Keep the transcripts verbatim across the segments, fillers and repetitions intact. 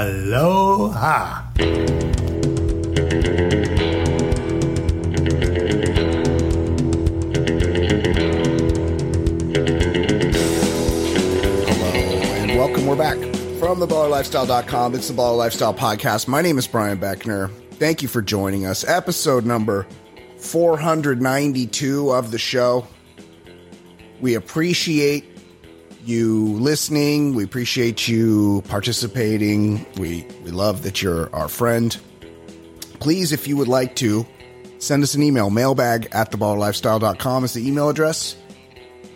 Aloha. We're back from the baller lifestyle dot com. It's the Baller Lifestyle Podcast. My name is Brian Beckner. Thank you for joining us. Episode number four hundred ninety-two of the show. We appreciate you listening. We appreciate you participating. We, we love that you're our friend. Please, if you would like to, send us an email. Mailbag at the baller lifestyle dot com is the email address.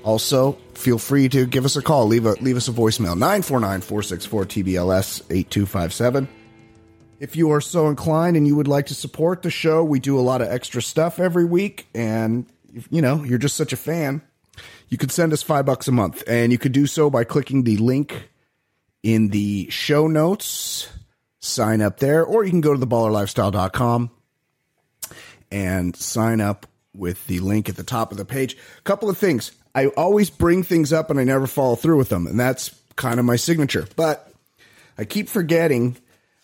Also, feel free to give us a call. Leave a leave us a voicemail. nine four nine, four six four, T B L S eight two five seven. If you are so inclined and you would like to support the show, we do a lot of extra stuff every week. And, you know, you're just such a fan. You could send us five bucks a month. And you could do so by clicking the link in the show notes. Sign up there. Or you can go to the baller lifestyle dot com and sign up with the link at the top of the page. A couple of things. I always bring things up and I never follow through with them. And that's kind of my signature. But I keep forgetting.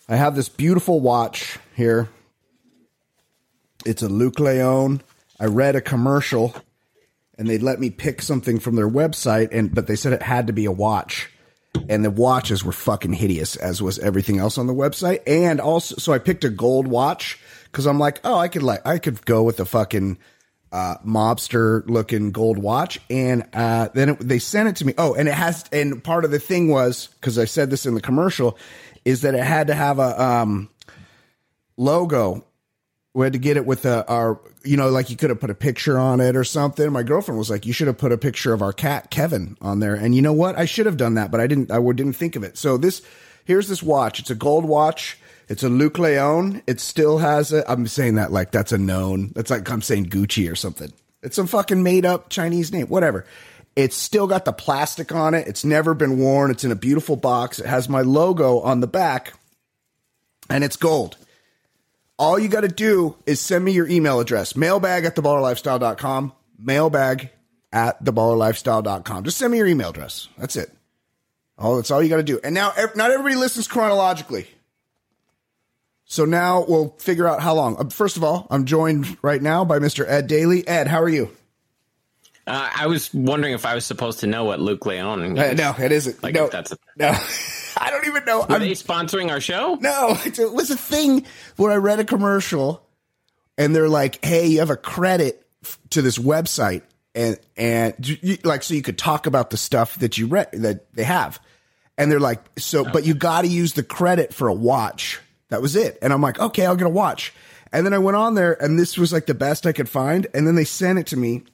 I have this beautiful watch here. It's a Luke Leone. I read a commercial and they'd let me pick something from their website. and But they said it had to be a watch. And the watches were fucking hideous, as was everything else on the website. And also, so I picked a gold watch because I'm like, oh, I could like I could go with the fucking uh mobster looking gold watch. And uh then it, they sent it to me. Oh, and it has, and part of the thing was, because I said this in the commercial, is that it had to have a um logo. We had to get it with a, our, you know, like you could have put a picture on it or something. My girlfriend was like, you should have put a picture of our cat Kevin on there. And you know what, I should have done that, but I didn't I didn't think of it. So this here's this watch. It's a gold watch. It's a Luke Leone. It still has a... I'm saying that like that's a known... That's like I'm saying Gucci or something. It's a fucking made-up Chinese name. Whatever. It's still got the plastic on it. It's never been worn. It's in a beautiful box. It has my logo on the back. And it's gold. All you got to do is send me your email address. Mailbag at the baller lifestyle dot com. Mailbag at the baller lifestyle dot com. Just send me your email address. That's it. Oh, that's all you got to do. And now, not everybody listens chronologically. So now we'll figure out how long. First of all, I'm joined right now by Mister Ed Daly. Ed, how are you? Uh, I was wondering if I was supposed to know what Luke Leone is. Uh, no, it isn't. Like, no, that's a- no. I don't even know. Are I'm, they sponsoring our show? No, it's a, it was a thing where I read a commercial and they're like, hey, you have a credit f- to this website. And, and you, like, so you could talk about the stuff that you read that they have. And they're like, so, okay. But you got to use the credit for a watch. That was it. And I'm like, okay, I'll get a watch. And then I went on there and this was like the best I could find. And then they sent it to me.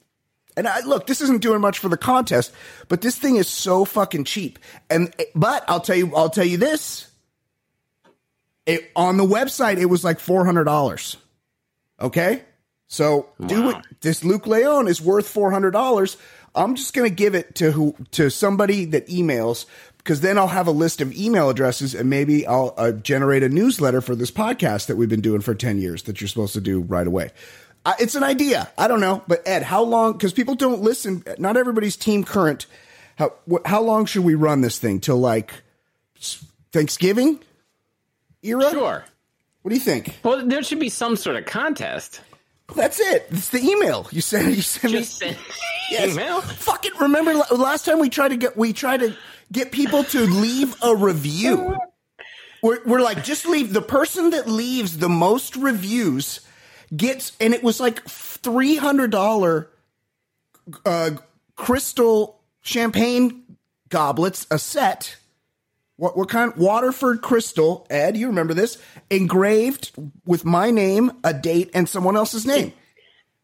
And I look, this isn't doing much for the contest, but this thing is so fucking cheap. And, but I'll tell you, I'll tell you this. It, on the website, it was like four hundred dollars. Okay. So wow. do it. This Luke Leone is worth four hundred dollars. I'm just going to give it to who, to somebody that emails, because then I'll have a list of email addresses and maybe I'll uh, generate a newsletter for this podcast that we've been doing for ten years that you're supposed to do right away. Uh, it's an idea. I don't know. But Ed, how long? Because people don't listen. Not everybody's team current. How wh- how long should we run this thing? Till like Thanksgiving era? Sure. What do you think? Well, there should be some sort of contest. That's it. It's the email. You send, you send Just me. Send yes. Email? Fucking remember last time we tried to get, we tried to get people to leave a review. We're, we're like, just leave. The person that leaves the most reviews gets, and it was like three hundred dollars uh, crystal champagne goblets, a set. What, what kind? Waterford crystal, Ed, you remember this, engraved with my name, a date, and someone else's name.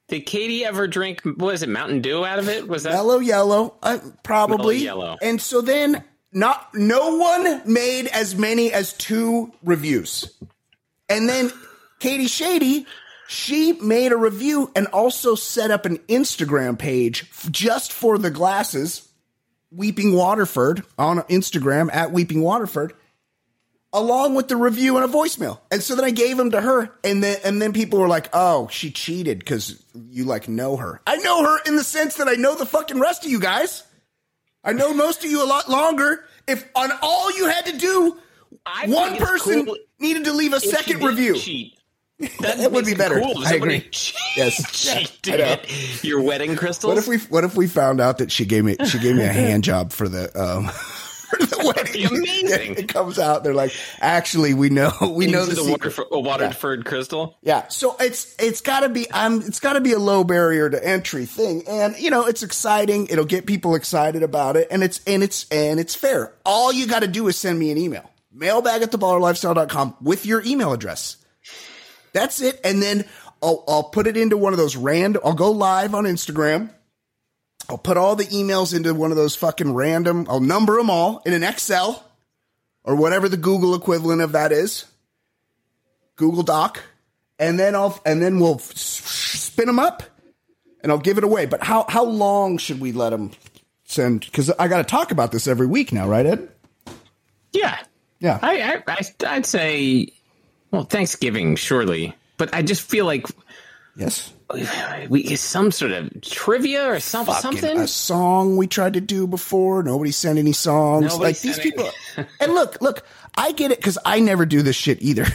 Did Katie ever drink, what was it, Mountain Dew out of it? Was that Mellow Yellow, uh, probably. Yellow. And so then not no one made as many as two reviews. And then Katie Shady, she made a review and also set up an Instagram page f- just for the glasses, Weeping Waterford, on Instagram, at Weeping Waterford, along with the review and a voicemail. And so then I gave them to her, and then and then people were like, oh, she cheated because you, like, know her. I know her in the sense that I know the fucking rest of you guys. I know most of you a lot longer. If on all you had to do I One person cool needed to leave a second review. Cheat. That, that would be better. Cool. I agree. Cheat, yes, cheated yeah, your wedding crystals. What if we What if we found out that she gave me she gave me a hand job for the um for the wedding? Amazing! It comes out. They're like, actually, we know we Into know the, the Waterford, Waterford yeah. crystal. Yeah. So it's it's got to be um it's got to be a low barrier to entry thing, and you know it's exciting. It'll get people excited about it, and it's and it's and it's fair. All you got to do is send me an email, mailbag at the baller lifestyle dot com with your email address. That's it. And then I'll, I'll put it into one of those random. I'll go live on Instagram. I'll put all the emails into one of those fucking random. I'll number them all in an Excel or whatever the Google equivalent of that is. Google Doc. And then I'll, and then we'll spin them up and I'll give it away. But how, how long should we let them send? Because I got to talk about this every week now, right, Ed? Yeah. Yeah. I, I, I I'd say... Well, Thanksgiving, surely. But I just feel like... Yes. We, some sort of trivia or some, something. A song we tried to do before. Nobody sent any songs. Nobody like these people. And look, look, I get it because I never do this shit either.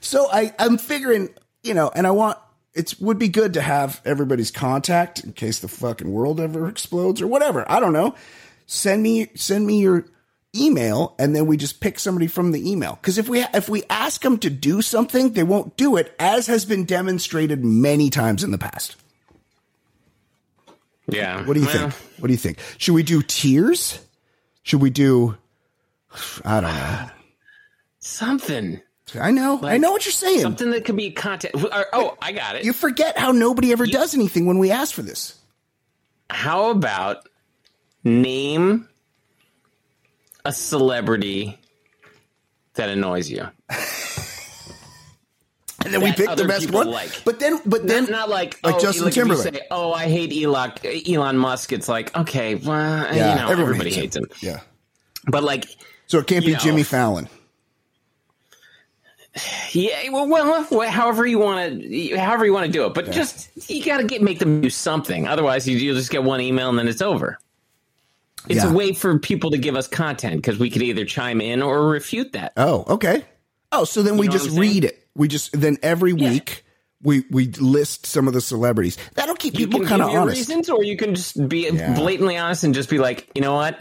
So I, I'm figuring, you know, and I want... It would be good to have everybody's contact in case the fucking world ever explodes or whatever. I don't know. Send me, send me your... email, and then we just pick somebody from the email. Because if we if we ask them to do something, they won't do it, as has been demonstrated many times in the past. Yeah. What do you well. think? What do you think? Should we do tiers? Should we do? I don't know. Something. I know. Like, I know what you're saying. Something that could be content. Or, oh, I got it. You forget how nobody ever you, does anything when we ask for this. How about name a celebrity that annoys you, and then that we pick the best one. Like. But then, but not, then, not like like oh, Justin like Timberlake. Say, oh, I hate Elon, Elon Musk. It's like okay, well, yeah, you know, everybody, everybody hates, him. hates him. Yeah, but like, so it can't be know, Jimmy Fallon. Yeah, well, well, however you want to, however you want to do it, but yeah. just you got to get make them do something. Otherwise, you, you'll just get one email and then it's over. It's yeah. a way for people to give us content because we could either chime in or refute that. Oh, okay. Oh, so then you we just read it. We just then every yeah. week we we list some of the celebrities. That'll keep you people kind of honest. Reasons, or you can just be yeah. blatantly honest and just be like, you know what?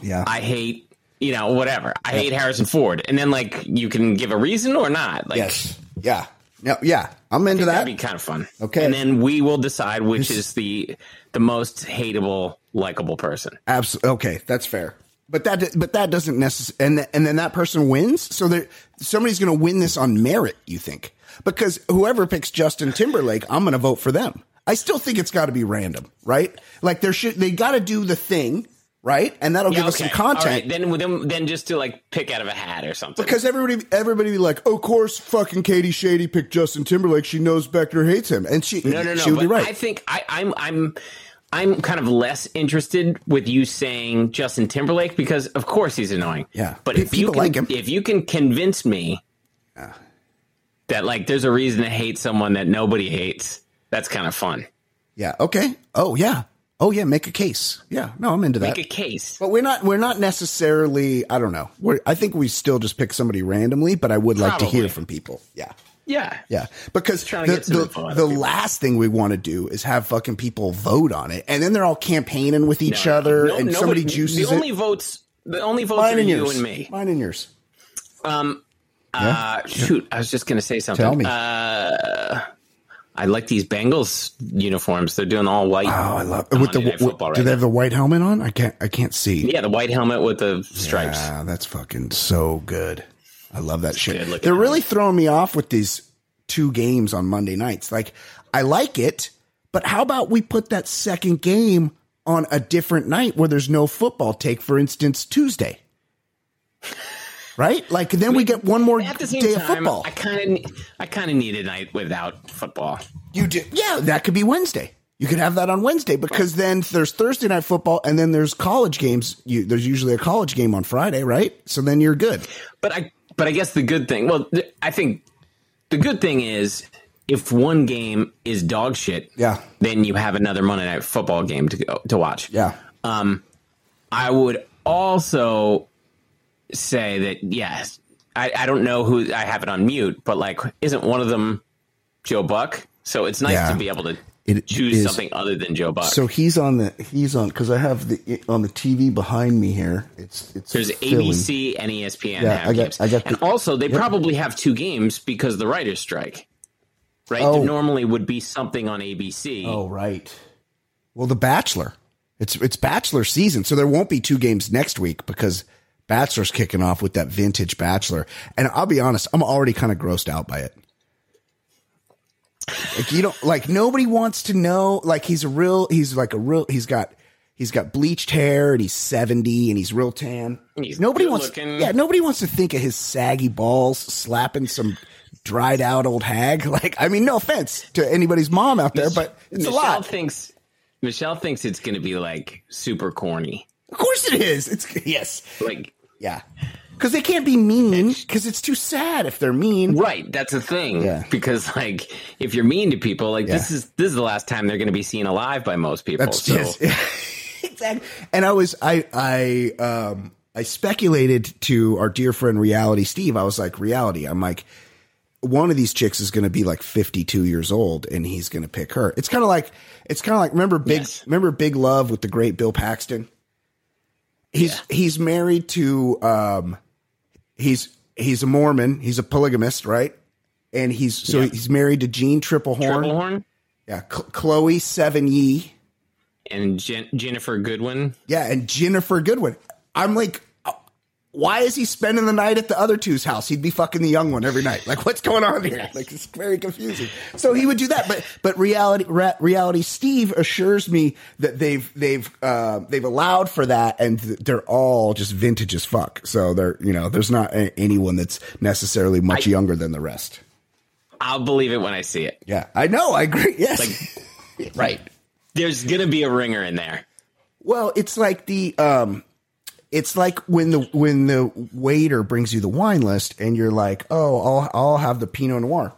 Yeah, I hate you know whatever. I yeah. hate Harrison Ford, and then like you can give a reason or not. Like, yes. Yeah. No. Yeah. I'm into that. That'd be kind of fun. Okay. And then we will decide which this... is the the most hateable. Likeable person. Absolutely. Okay, that's fair. But that but that doesn't necessarily... And, th- and then that person wins? So there, somebody's going to win this on merit, you think? Because whoever picks Justin Timberlake, I'm going to vote for them. I still think it's got to be random, right? Like, there should, they got to do the thing, right? And that'll yeah, give okay. us some content. Right. Then, then, then just to, like, pick out of a hat or something. Because everybody everybody be like, oh, of course, fucking Katie Shady picked Justin Timberlake. She knows Beckner hates him. And she, no, no, no, she would be right. I think I, I'm... I'm I'm kind of less interested with you saying Justin Timberlake because, of course, he's annoying. Yeah, but if you can, like him. if you can convince me uh, that like there's a reason to hate someone that nobody hates, that's kind of fun. Yeah. Okay. Oh yeah. Oh yeah. Make a case. Yeah. No, I'm into that. Make a case. But we're not. We're not necessarily. I don't know. We're, I think we still just pick somebody randomly. But I would Probably. like to hear from people. Yeah. Yeah. Yeah. Because the, the, the last thing we want to do is have fucking people vote on it. And then they're all campaigning with each no, other no, and nobody, somebody juices the only it. Votes, the only votes Mine are and you yours. and me. Mine and yours. Um, yeah. uh, shoot, I was just going to say something. Tell me. Uh, I like these Bengals uniforms. They're doing all white. Oh, I love it. With the, with, football right do they have now. the white helmet on? I can't, I can't see. Yeah, the white helmet with the stripes. Yeah, that's fucking so good. I love that it's shit. They're really it. throwing me off with these two games on Monday nights. Like, I like it, but how about we put that second game on a different night where there's no football? Take, for instance, Tuesday. Right? Like, then I mean, we get one more day time, of football. I kind of I kind of need a night without football. You do? Yeah, that could be Wednesday. You could have that on Wednesday because then there's Thursday night football and then there's college games. You, there's usually a college game on Friday, right? So then you're good. But I... But I guess the good thing, well, th- I think the good thing is if one game is dog shit, yeah. then you have another Monday Night Football game to go, to watch. Yeah. Um, I would also say that, yes, I, I don't know who, I have it on mute, but like, isn't one of them Joe Buck? So it's nice yeah, to be able to it choose is. something other than Joe Buck. So he's on the, he's on, because I have the, on the T V behind me here. It's, it's, there's filling. A B C and E S P N. Yeah, have I got, games. I got the, and also, they yep. probably have two games because of the writer's strike, right? Oh. There normally would be something on A B C. Oh, right. Well, The Bachelor. It's it's Bachelor season, so there won't be two games next week because Bachelor's kicking off with that vintage Bachelor. And I'll be honest, I'm already kind of grossed out by it. Like you don't like nobody wants to know. Like he's a real, he's like a real, he's got he's got bleached hair and he's seventy and he's real tan. He's nobody wants, looking. yeah, nobody wants to think of his saggy balls slapping some dried out old hag. Like, I mean, no offense to anybody's mom out there, but it's Michelle a lot. Thinks. Michelle thinks it's going to be like super corny. Of course it is. It's yes. Like, yeah. Because they can't be mean because it's too sad if they're mean. Right. That's the thing. Yeah. Because like if you're mean to people, like yeah. this is this is the last time they're going to be seen alive by most people. That's, so. Yes. Exactly. And I was I I um I speculated to our dear friend Reality Steve. I was like, Reality. I'm like, one of these chicks is going to be like fifty-two years old and he's going to pick her. It's kind of like, it's kind of like, remember big, yes. remember Big Love with the great Bill Paxton. He's, yeah. he's married to, um, he's, he's a Mormon. He's a polygamist. Right. And he's, so yeah. he's married to Jean Triplehorn. Triplehorn? Yeah. Cl- Chloe Seven Yee. And Jen- Jennifer Goodwin. Yeah. And Jennifer Goodwin. I'm like, why is he spending the night at the other two's house? He'd be fucking the young one every night. Like, what's going on here? Like, it's very confusing. So he would do that, but but reality, reality. Steve assures me that they've they've uh, they've allowed for that, and they're all just vintage as fuck. So they're you know, there's not a- anyone that's necessarily much I, younger than the rest. I'll believe it when I see it. Yeah, I know. I agree. Yes, like, right. There's gonna be a ringer in there. Well, it's like the. Um, It's like when the when the waiter brings you the wine list and you're like, oh, I'll I'll have the Pinot Noir,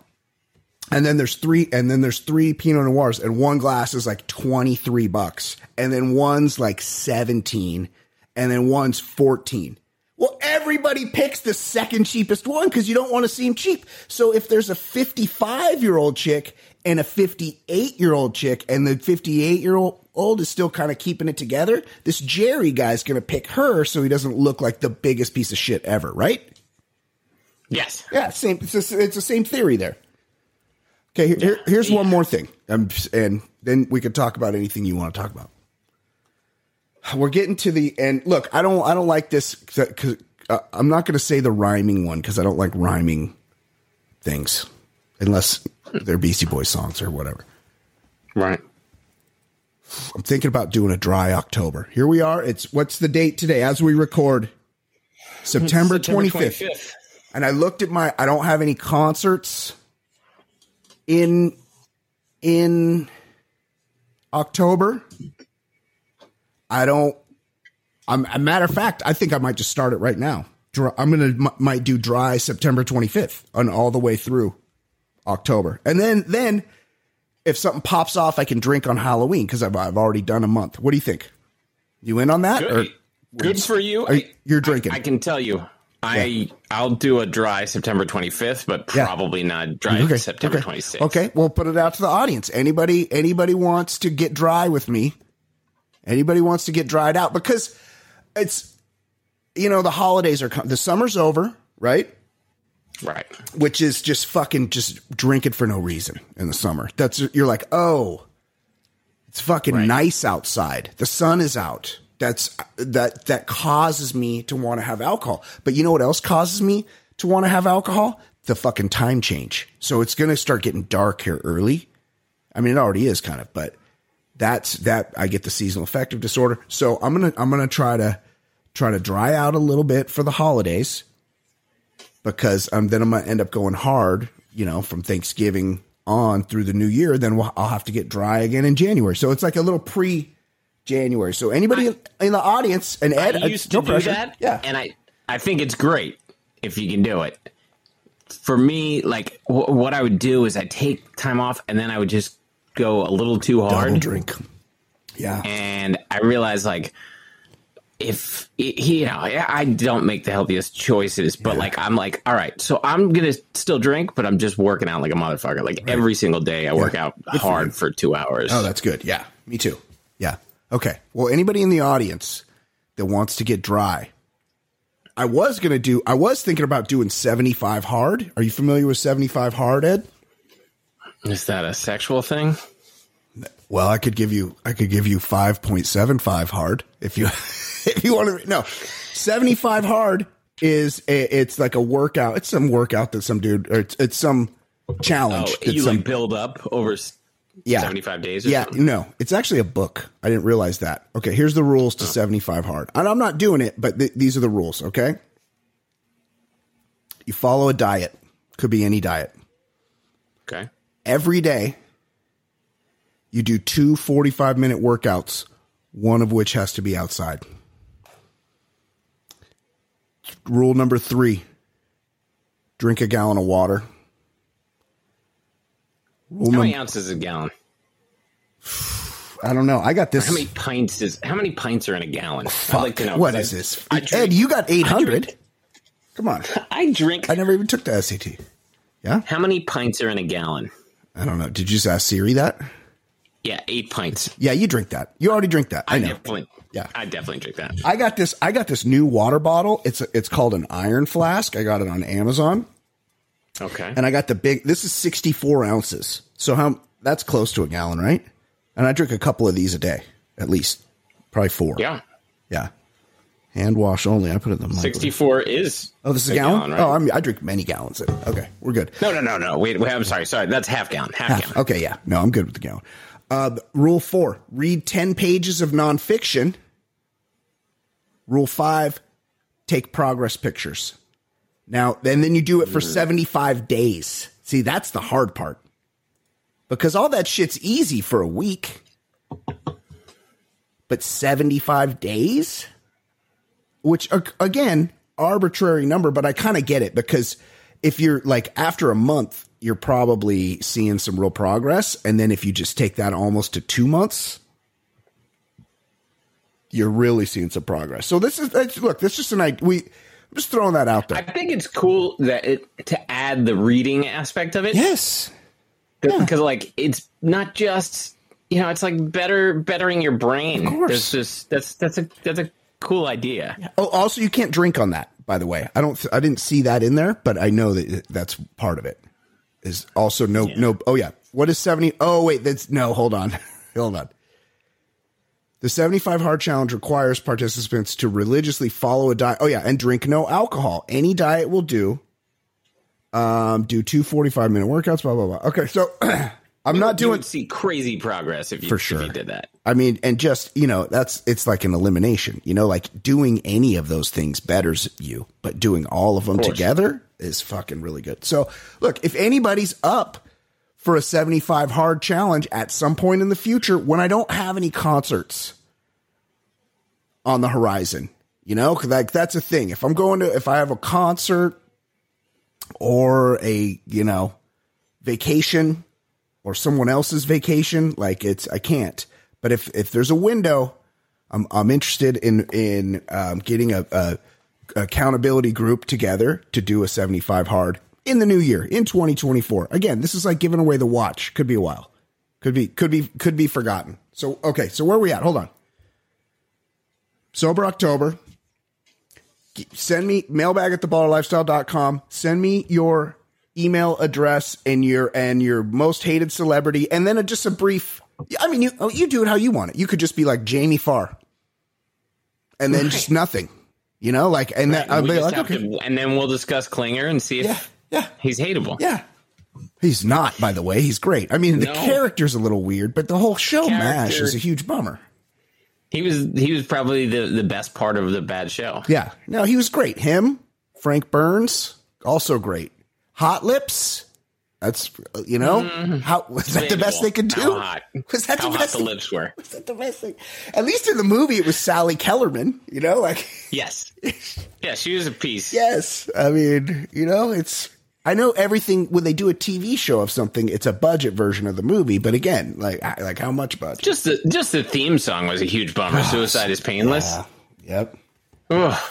and then there's three and then there's three Pinot Noirs and one glass is like twenty-three bucks and then one's like seventeen and then one's fourteen. Well, everybody picks the second cheapest one because you don't want to seem cheap. So if there's a fifty-five year old chick and a fifty-eight year old chick and the fifty-eight year old old is still kind of keeping it together, this Jerry guy's going to pick her so he doesn't look like the biggest piece of shit ever, right? Yes. Yeah, same. It's, a, it's the same theory there. Okay, here, here, here's yeah. one more thing, um, and then we can talk about anything you want to talk about. We're getting to the end. Look, I don't, I don't like this. Cause, cause, uh, I'm not going to say the rhyming one because I don't like rhyming things unless they're Beastie Boys songs or whatever. Right. I'm thinking about doing a dry October. Here we are. It's what's the date today as we record? September, September twenty-fifth. twenty-fifth. And I looked at my, I don't have any concerts in, in October. I don't, I'm a matter of fact, I think I might just start it right now. Dry, I'm going to m- might do dry September twenty-fifth and all the way through October. And then, then, if something pops off, I can drink on Halloween because I've, I've already done a month. What do you think? You in on that? Good, or, good for you. Are, I, you're drinking. I, I can tell you. I, yeah. I'll do a dry September twenty-fifth, but probably yeah. not dry okay. September okay. twenty-sixth. Okay, we'll put it out to the audience. Anybody anybody wants to get dry with me? Anybody wants to get dried out? Because it's, you know, the holidays are coming. The summer's over, right? Right. Which is just fucking just drinking for no reason in the summer. That's you're like, oh, it's fucking right. nice outside. The sun is out. That's that that causes me to want to have alcohol. But you know what else causes me to want to have alcohol? The fucking time change. So it's going to start getting dark here early. I mean, it already is kind of, but that's that I get the seasonal affective disorder. So I'm going to I'm going to try to try to dry out a little bit for the holidays. Because um, then I'm going to end up going hard, you know, from Thanksgiving on through the new year. Then we'll, I'll have to get dry again in January. So it's like a little pre-January. So anybody I, in the audience, and Ed, I used to do that, yeah. and I, I think it's great if you can do it. For me, like w- what I would do is I take time off and then I would just go a little too hard. Double drink. Yeah. And I realized like if you know, I don't make the healthiest choices, but yeah. like, I'm like, all right, so I'm going to still drink, but I'm just working out like a motherfucker. Like right. every single day I yeah. work out good hard for, for two hours. Oh, that's good. Yeah. Me too. Yeah. Okay. Well, anybody in the audience that wants to get dry, I was going to do, I was thinking about doing seventy-five hard. Are you familiar with seventy-five hard, Ed? Is that a sexual thing? Well, I could give you, I could give you five point seven five hard if you, if you want to. No, seventy-five hard is a, it's like a workout. It's some workout that some dude, or it's, it's some challenge. Oh, you some, like build up over yeah, seventy-five days. Or yeah. Something? No, it's actually a book. I didn't realize that. Okay. Here's the rules to oh. seventy-five hard. And I'm not doing it, but th- these are the rules. Okay. You follow a diet. Could be any diet. Okay. Every day. You do two forty-five minute workouts, one of which has to be outside. Rule number three, drink a gallon of water. Rule how many num- ounces is a gallon? I don't know. I got this. How many pints is, how many pints are in a gallon? Fuck. I'd like to know. What is I, this? I drink, Ed, you got eight hundred. Come on. I drink. I never even took the S A T. Yeah. How many pints are in a gallon? I don't know. Did you just ask Siri that? Yeah, eight pints. Yeah, you drink that. You already drink that. I, I know. Definitely, yeah, I definitely drink that. I got this. I got this new water bottle. It's a, it's called an Iron Flask. I got it on Amazon. Okay. And I got the big. This is sixty-four ounces. So how that's close to a gallon, right? And I drink a couple of these a day, at least, probably four. Yeah. Yeah. Hand wash only. I put it in the microwave. sixty-four is. Oh, this is a gallon? gallon right? Oh, I'm, I drink many gallons. In. Okay, we're good. No, no, no, no. Wait, wait. I'm sorry. Sorry, that's half gallon. Half, half gallon. Okay, yeah. No, I'm good with the gallon. Uh, rule four, read ten pages of nonfiction. Rule five, take progress pictures. Now, and then you do it for seventy-five days. See, that's the hard part. Because all that shit's easy for a week. But seventy-five days? Which, again, arbitrary number, but I kind of get it. Because if you're like after a month, you're probably seeing some real progress. And then if you just take that almost to two months, you're really seeing some progress. So this is, look, this is just an idea. We, I'm just throwing that out there. I think it's cool that it, to add the reading aspect of it. Yes. Yeah. Because like, it's not just, you know, it's like better, bettering your brain. Of course. There's just, that's, that's a, that's a cool idea. Yeah. Oh, also you can't drink on that, by the way. I don't, I didn't see that in there, but I know that that's part of it. Is also no, yeah. no. Oh, yeah. What is seventy? Oh, wait, that's no. Hold on. hold on. The seventy-five hard challenge requires participants to religiously follow a diet. Oh, yeah. And drink no alcohol. Any diet will do. Um, do two forty-five minute workouts, blah, blah, blah. Okay. So I'm you, not doing. You would see crazy progress if you, for sure. if you did that. I mean, and just, you know, that's, it's like an elimination, you know, like doing any of those things betters you, but doing all of them of together. Is fucking really good. So look, if anybody's up for a seventy-five hard challenge at some point in the future, when I don't have any concerts on the horizon, you know, cause like that's a thing. If I'm going to, if I have a concert or a, you know, vacation or someone else's vacation, like it's, I can't, but if, if there's a window, I'm, I'm interested in, in, um, getting a, a, accountability group together to do a seventy-five hard in the new year in twenty twenty-four. Again, this is like giving away the watch. Could be a while. Could be, could be, could be forgotten. So, okay. So where are we at? Hold on. Sober October. Send me mailbag at the baller lifestyle dot com. Send me your email address and your, and your most hated celebrity. And then a, just a brief, I mean, you, you do it how you want it. You could just be like Jamie Farr and then right. just nothing. You know, like, and right. that, I'll be like, okay. to, and then we'll discuss Klinger and see if yeah. Yeah. he's hateable. Yeah. He's not, by the way. He's great. I mean, the no. character's a little weird, but the whole show Character. MASH is a huge bummer. He was, he was probably the, the best part of the bad show. Yeah. No, he was great. Him, Frank Burns, also great. Hot Lips. That's, you know, mm, how was that the best they could do? How hot. Was that how the best hot the lips were? Was that the best thing? At least in the movie, it was Sally Kellerman, you know, like. Yes. Yeah, she was a piece. Yes. I mean, you know, it's, I know everything, when they do a T V show of something, it's a budget version of the movie. But again, like, like how much budget? Just the, just the theme song was a huge bummer. Oh, Suicide is Painless. Yeah. Yep. Ugh.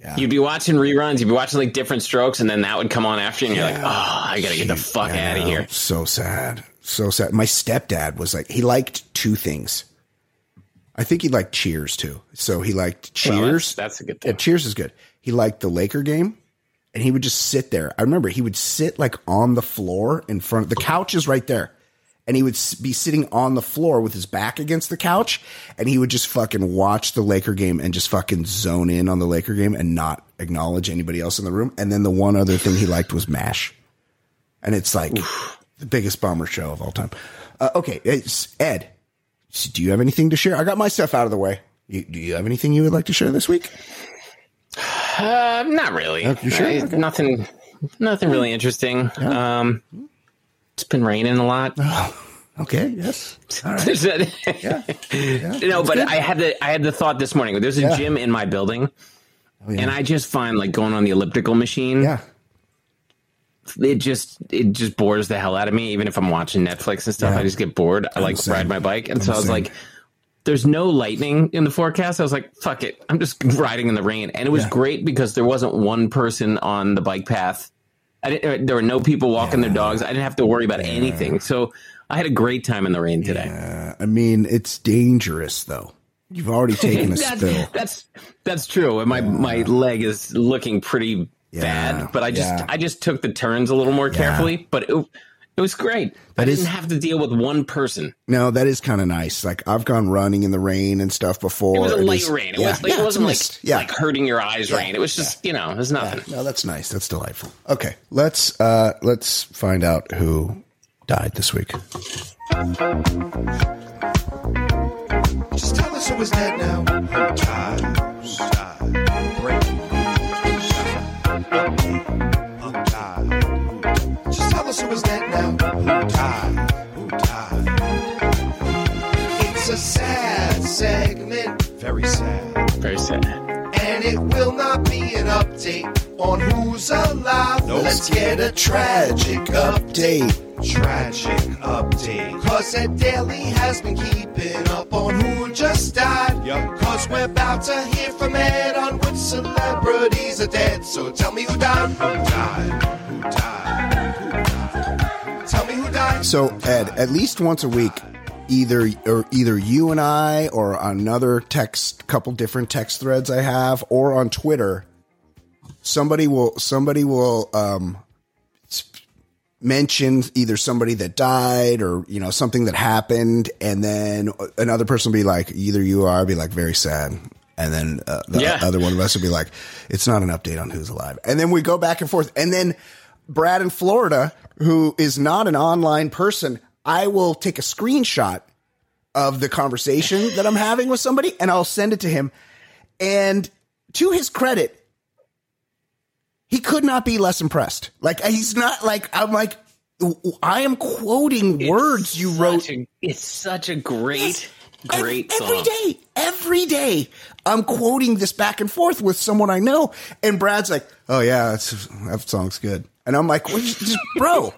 Yeah. You'd be watching reruns. You'd be watching like Different Strokes, and then that would come on after, and you're yeah. like, "Oh, I gotta get the fuck yeah. out of here." So sad, so sad. My stepdad was like, he liked two things. I think he liked Cheers too. So he liked Cheers. Well, that's, that's a good thing. Yeah, Cheers is good. He liked the Laker game, and he would just sit there. I remember he would sit like on the floor in front of the couch is right there, and he would be sitting on the floor with his back against the couch, and he would just fucking watch the Laker game and just fucking zone in on the Laker game and not acknowledge anybody else in the room. And then the one other thing he liked was MASH, and it's like Oof. the biggest bummer show of all time. Uh, okay, it's Ed. Do you have anything to share? I got my stuff out of the way. You, do you have anything you would like to share this week? Uh, not really. Oh, you sure? I, okay. Nothing. Nothing really interesting. Yeah. Um, it's been raining a lot. Oh, okay. Yes. All right. a, yeah. yeah. No, but good. I had the I had the thought this morning. There's a yeah. gym in my building, oh, yeah. and I just find like going on the elliptical machine. Yeah. It just it just bores the hell out of me. Even if I'm watching Netflix and stuff, yeah. I just get bored. I I'm like insane. ride my bike, and I'm so I was insane. like. There's no lightning in the forecast. I was like, fuck it. I'm just riding in the rain. And it was yeah. great because there wasn't one person on the bike path. I didn't, there were no people walking yeah. their dogs. I didn't have to worry about yeah. anything. So I had a great time in the rain today. Yeah. I mean, it's dangerous, though. You've already taken a that's, spill. That's that's true. And my, yeah. my leg is looking pretty yeah. bad. But I just yeah. I just took the turns a little more yeah. carefully. But it It was great. That I didn't is, have to deal with one person. No, that is kind of nice. Like, I've gone running in the rain and stuff before. It was a light was, rain. It, yeah, was, like, yeah, it wasn't like, yeah. like hurting your eyes yeah, rain. It was just, yeah, you know, it was nothing. Yeah. No, that's nice. That's delightful. Okay, let's uh, let's find out who died this week. Just tell us who is dead now. Times, times, breaking. Who is dead now? Who died? Who died? It's a sad segment. Very sad. Very sad. And it will not be an update on who's alive. Nope. Let's get a tragic update. Tragic update. Cause Ed Daly has been keeping up on who just died. Yep. Cause we're about to hear from Ed on which celebrities are dead. So tell me who died. Who died? Who died? So, Ed, at least once a week, either or either you and I or another text, couple different text threads I have, or on Twitter, somebody will somebody will um, mention either somebody that died or, you know, something that happened. And then another person will be like, either you or I be like, very sad. And then uh, the yeah. other one of us will be like, it's not an update on who's alive. And then we go back and forth. And then Brad in Florida, who is not an online person, I will take a screenshot of the conversation that I'm having with somebody, and I'll send it to him. And to his credit, he could not be less impressed. Like, he's not like, I'm like, I am quoting it's words you wrote. A, it's such a great, yes, great every, song. Every day, every day, I'm quoting this back and forth with someone I know. And Brad's like, oh yeah, that's, that song's good. And I'm like, well, just, bro,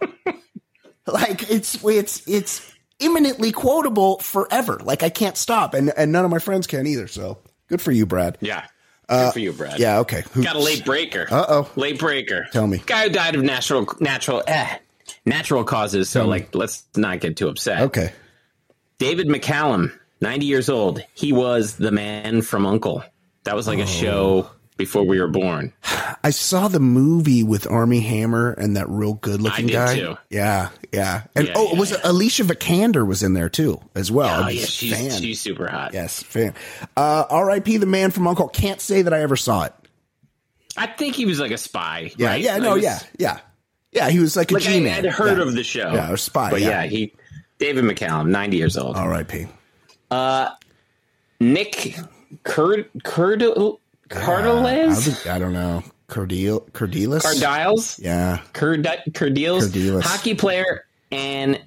like it's it's it's imminently quotable forever. Like, I can't stop, and and none of my friends can either. So good for you, Brad. Yeah, good uh, for you, Brad. Yeah, okay. Who, Got a late breaker. Uh oh, late breaker. Tell me, guy who died of natural natural eh, natural causes. So mm. like, let's not get too upset. Okay. David McCallum, ninety years old. He was the man from U N C L E. That was like oh. a show before we were born. I saw the movie with Armie Hammer and that real good looking guy. I did guy. too. Yeah, yeah. And yeah, oh, yeah, was yeah. Alicia Vikander was in there too as well. Oh, yeah, she's fan. she's super hot. Yes, fan. Uh, R I P the man from U N C L E. Can't say that I ever saw it. I think he was like a spy. Yeah, right? yeah, no, was, yeah, yeah, yeah. He was like a like G-man. I had heard yeah. of the show. Yeah, a spy. But yeah, yeah he David McCallum, ninety years old. R I P Uh, Nick Curd Curd. Cordyles? Uh, I don't know. Cordial, Cordyles? Cordyles? Yeah. Cord- Cordyles? Cordyles. Hockey player and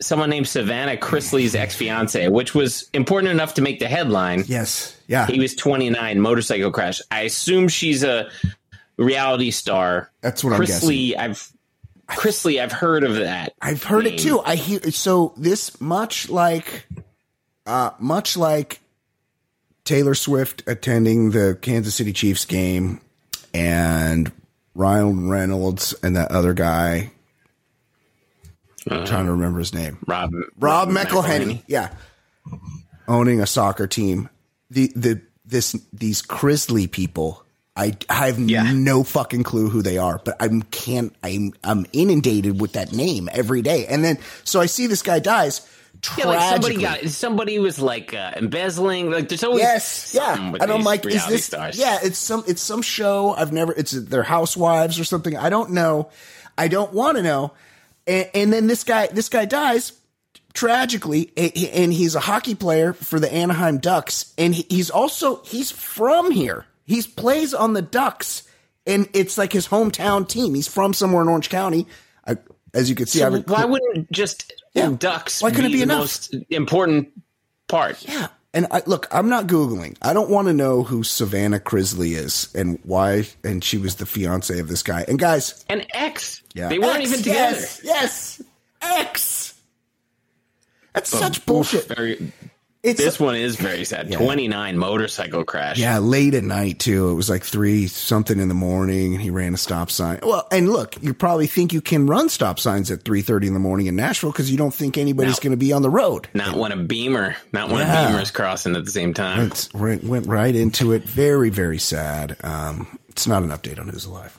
someone named Savannah Chrisley's ex-fiance, which was important enough to make the headline. Yes. Yeah. He was twenty-nine, motorcycle crash. I assume she's a reality star. That's what Chrisley, I'm guessing. I've, Chrisley, I've heard of that. I've heard name. it too. I hear. So this, much like, uh, much like Taylor Swift attending the Kansas City Chiefs game, and Ryan Reynolds and that other guy. Uh, I'm trying to remember his name. Rob Rob, Rob McElhenney. McElhenney. Yeah. Owning a soccer team. The the this these Grizzly people. I I have yeah. no fucking clue who they are, but I'm can't I'm I'm inundated with that name every day. And then so I see this guy dies. Yeah, like somebody got somebody was like uh, embezzling. Like there's always yes, yeah. And I'm like, is this? Stars. Yeah, it's some it's some show I've never. It's their housewives or something. I don't know. I don't want to know. And, and then this guy this guy dies tragically, and he's a hockey player for the Anaheim Ducks, and he's also he's from here. He plays on the Ducks, and it's like his hometown team. He's from somewhere in Orange County. I, as you can see, so I why wouldn't just yeah. Ducks why couldn't be it be the enough? Most important part? Yeah. And I, look, I'm not Googling. I don't want to know who Savannah Grizzly is and why. And she was the fiance of this guy. And guys. An ex. Yeah. They weren't ex, even together. Yes. yes. Ex. That's but such bullshit. Very, It's this a, one is very sad. Yeah. twenty-nine motorcycle crash. Yeah, late at night, too. It was like three something in the morning, and he ran a stop sign. Well, and look, you probably think you can run stop signs at three thirty in the morning in Nashville because you don't think anybody's no. going to be on the road. Not and, when a Beamer, not when yeah. a Beamer's crossing at the same time. It's, went right into it. Very, very sad. Um, it's not an update on Who's Alive.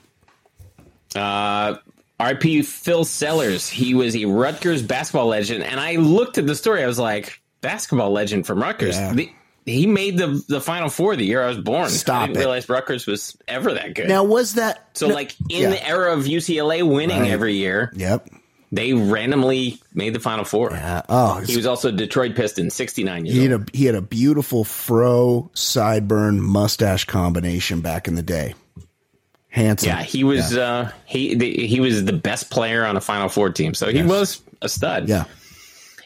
Uh... R P Phil Sellers. He was a Rutgers basketball legend, and I looked at the story. I was like... Basketball legend from Rutgers. Yeah. The, he made the the Final Four the year I was born. Stop I didn't it. realize Rutgers was ever that good. Now, was that... So, no, like, in yeah. the era of U C L A winning right. every year, yep, they randomly made the Final Four. Yeah. Oh, he was also Detroit Pistons, sixty-nine years he old. Had a, he had a beautiful fro, sideburn, mustache combination back in the day. Handsome. Yeah, he was, yeah. Uh, he, the, he was the best player on a Final Four team, so yes. he was a stud. Yeah,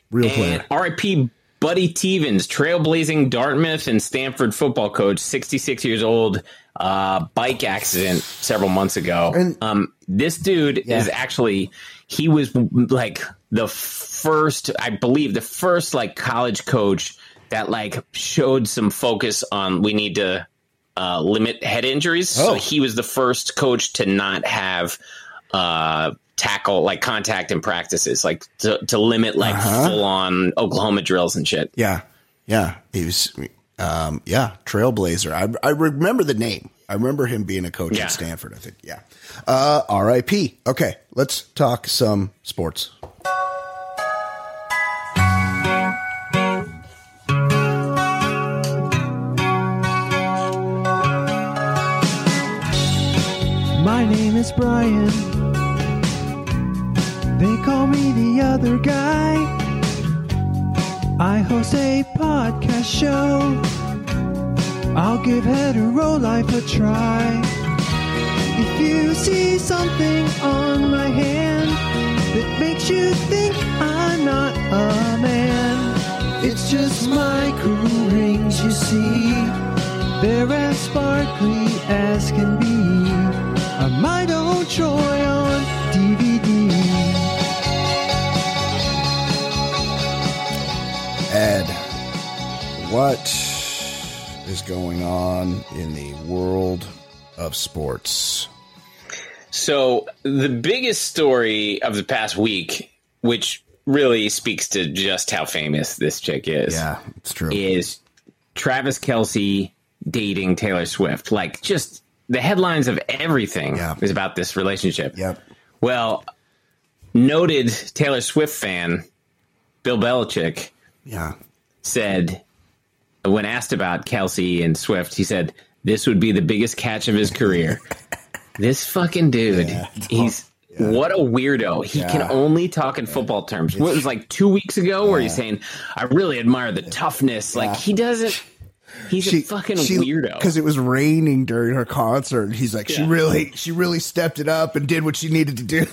real player. R I P Buddy Tevens, trailblazing Dartmouth and Stanford football coach, sixty-six years old, uh, bike accident several months ago. And, um, this dude yeah. is actually, he was like the first, I believe, the first like college coach that like showed some focus on we need to uh, limit head injuries. Oh. So he was the first coach to not have uh tackle like contact and practices like to, to limit like uh-huh. full on Oklahoma drills and shit. Yeah. Yeah. He was, um, yeah. Trailblazer. I, I remember the name. I remember him being a coach yeah. at Stanford. I think. Yeah. Uh, R I P. Okay. Let's talk some sports. My name is Brian. They call me the other guy. I host a podcast show. I'll give hetero life a try. If you see something on my hand that makes you think I'm not a man, it's just my cool rings you see. They're as sparkly as can be. I'm my own Troy on D V D. Ed, what is going on in the world of sports? So the biggest story of the past week, which really speaks to just how famous this chick is. Yeah, it's true. Is Travis Kelce dating Taylor Swift. Like just the headlines of everything yeah. is about this relationship. Yep. Well, noted Taylor Swift fan, Bill Belichick, yeah, said when asked about Kelce and Swift, he said this would be the biggest catch of his career. This fucking dude, yeah. he's yeah. what a weirdo. He yeah. can only talk in yeah. football terms. It's, what was like two weeks ago yeah. where he's saying, "I really admire the toughness." Yeah. Like he doesn't. He's she, a fucking she, weirdo. Because it was raining during her concert, and he's like, yeah. "She really, she really stepped it up and did what she needed to do."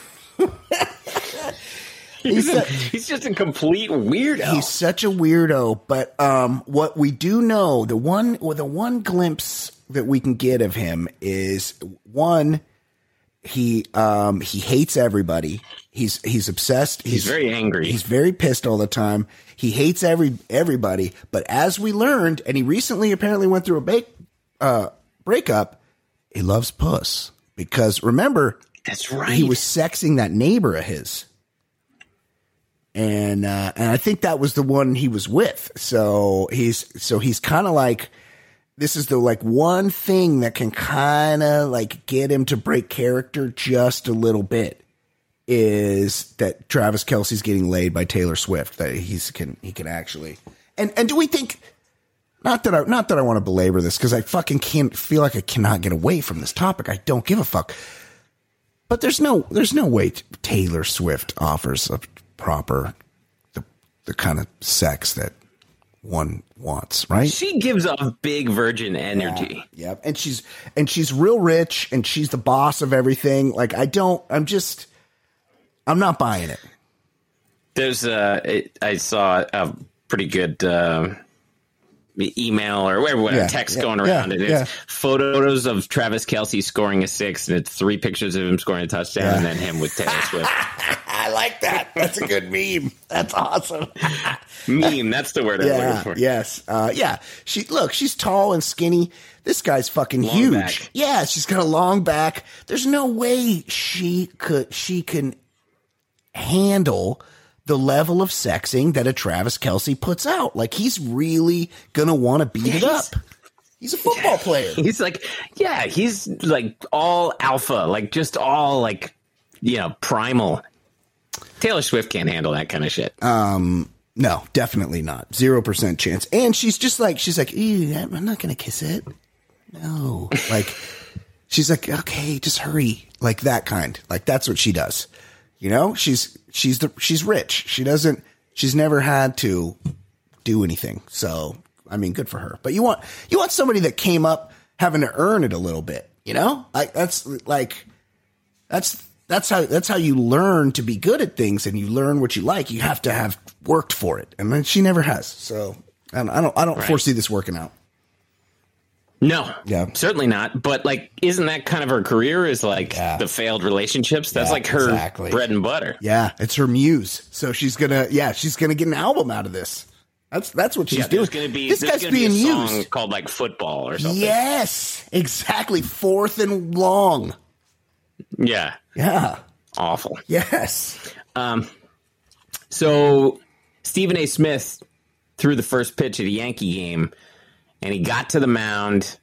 He's, he's, a, he's just a complete weirdo. He's such a weirdo. But um, what we do know, the one, well, the one glimpse that we can get of him is one, He um he hates everybody. He's he's obsessed. He's, he's very angry. He's very pissed all the time. He hates every everybody. But as we learned, and he recently apparently went through a ba- uh, breakup, he loves puss. Because remember, that's right. He was sexing that neighbor of his. And uh, and I think that was the one he was with. So he's so he's kind of like, this is the like one thing that can kind of like get him to break character just a little bit, is that Travis Kelce's getting laid by Taylor Swift, that he's can he can actually. And and do we think, not that I not that I want to belabor this, because I fucking can't feel like I cannot get away from this topic. I don't give a fuck. But there's no there's no way Taylor Swift offers a proper, the the kind of sex that one wants, right? She gives off big virgin energy. Yeah, yeah. And she's and she's real rich, and she's the boss of everything. Like, I don't, I'm just, I'm not buying it. There's uh, it, I saw a pretty good uh, email or whatever, whatever yeah, text yeah, going around. Yeah, and it's yeah. photos of Travis Kelce scoring a six, and it's three pictures of him scoring a touchdown, yeah. and then him with Taylor Swift. I like that. That's a good meme. That's awesome. Meme. That's the word I'm yeah, looking for. Yes. Uh, yeah. She look. She's tall and skinny. This guy's fucking long huge. Back. Yeah. She's got a long back. There's no way she could. She can handle the level of sexing that a Travis Kelce puts out. Like, he's really gonna want to beat yeah, it up. He's a football yeah, player. He's like, yeah. He's like all alpha. Like just all like, you know, primal. Taylor Swift can't handle that kind of shit. Um, no, definitely not. Zero percent chance. And she's just like, she's like, ew, I'm not going to kiss it. No. Like, she's like, okay, just hurry. Like that kind. Like, that's what she does. You know, she's, she's the, she's rich. She doesn't, she's never had to do anything. So, I mean, good for her. But you want, you want somebody that came up having to earn it a little bit, you know? Like, that's like, that's, That's how that's how you learn to be good at things, and you learn what you like. You have to have worked for it, and then she never has. So I don't I don't, I don't right. foresee this working out. No, yeah, certainly not. But like, isn't that kind of her career? Is like yeah. the failed relationships. That's yeah, like her exactly. bread and butter. Yeah, it's her muse. So she's gonna yeah she's gonna get an album out of this. That's that's what she's yeah, doing. Gonna be, this guy's gonna being be a song used called like Football or something. Yes, exactly. Fourth and long. Yeah. Yeah. Awful. Yes. Um, so Stephen A. Smith threw the first pitch at a Yankee game, and he got to the mound.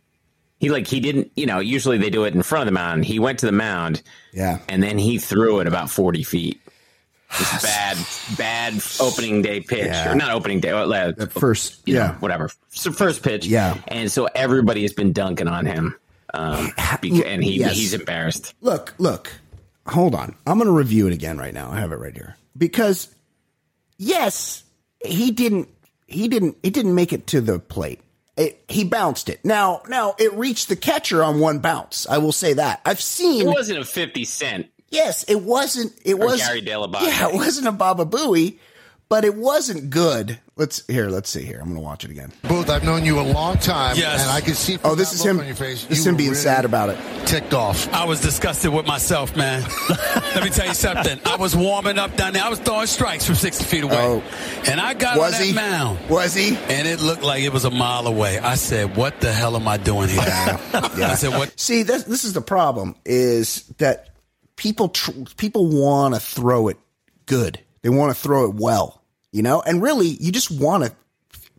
He like he didn't, you know, usually they do it in front of the mound. He went to the mound. Yeah. And then he threw it about forty feet. This bad, bad opening day pitch. Yeah. Or not opening day. Uh, the first. You know, yeah. Whatever. So first pitch. Yeah. And so everybody has been dunking on him. Um, and he, yes. he's embarrassed. Look, look, hold on. I'm going to review it again right now. I have it right here, because yes, he didn't, he didn't, it didn't make it to the plate. It, he bounced it. Now, now it reached the catcher on one bounce. I will say that I've seen, it wasn't a fifty cent. Yes. It wasn't, it was Gary Delabate. Yeah, it wasn't a Baba Booey, but it wasn't good. Let's here. Let's see here. I'm going to watch it again. Booth, I've known you a long time, yes. and I can see. Oh, this is him. Your face, this is him being really sad about it. Ticked off. I was disgusted with myself, man. Let me tell you something. I was warming up down there. I was throwing strikes from sixty feet away, oh. and I got was on that he? mound. Was he? And it looked like it was a mile away. I said, "What the hell am I doing here?" Yeah. Yeah. I said, "What?" See, this, this is the problem: is that people tr- people want to throw it good. They want to throw it well. You know, and really, you just want to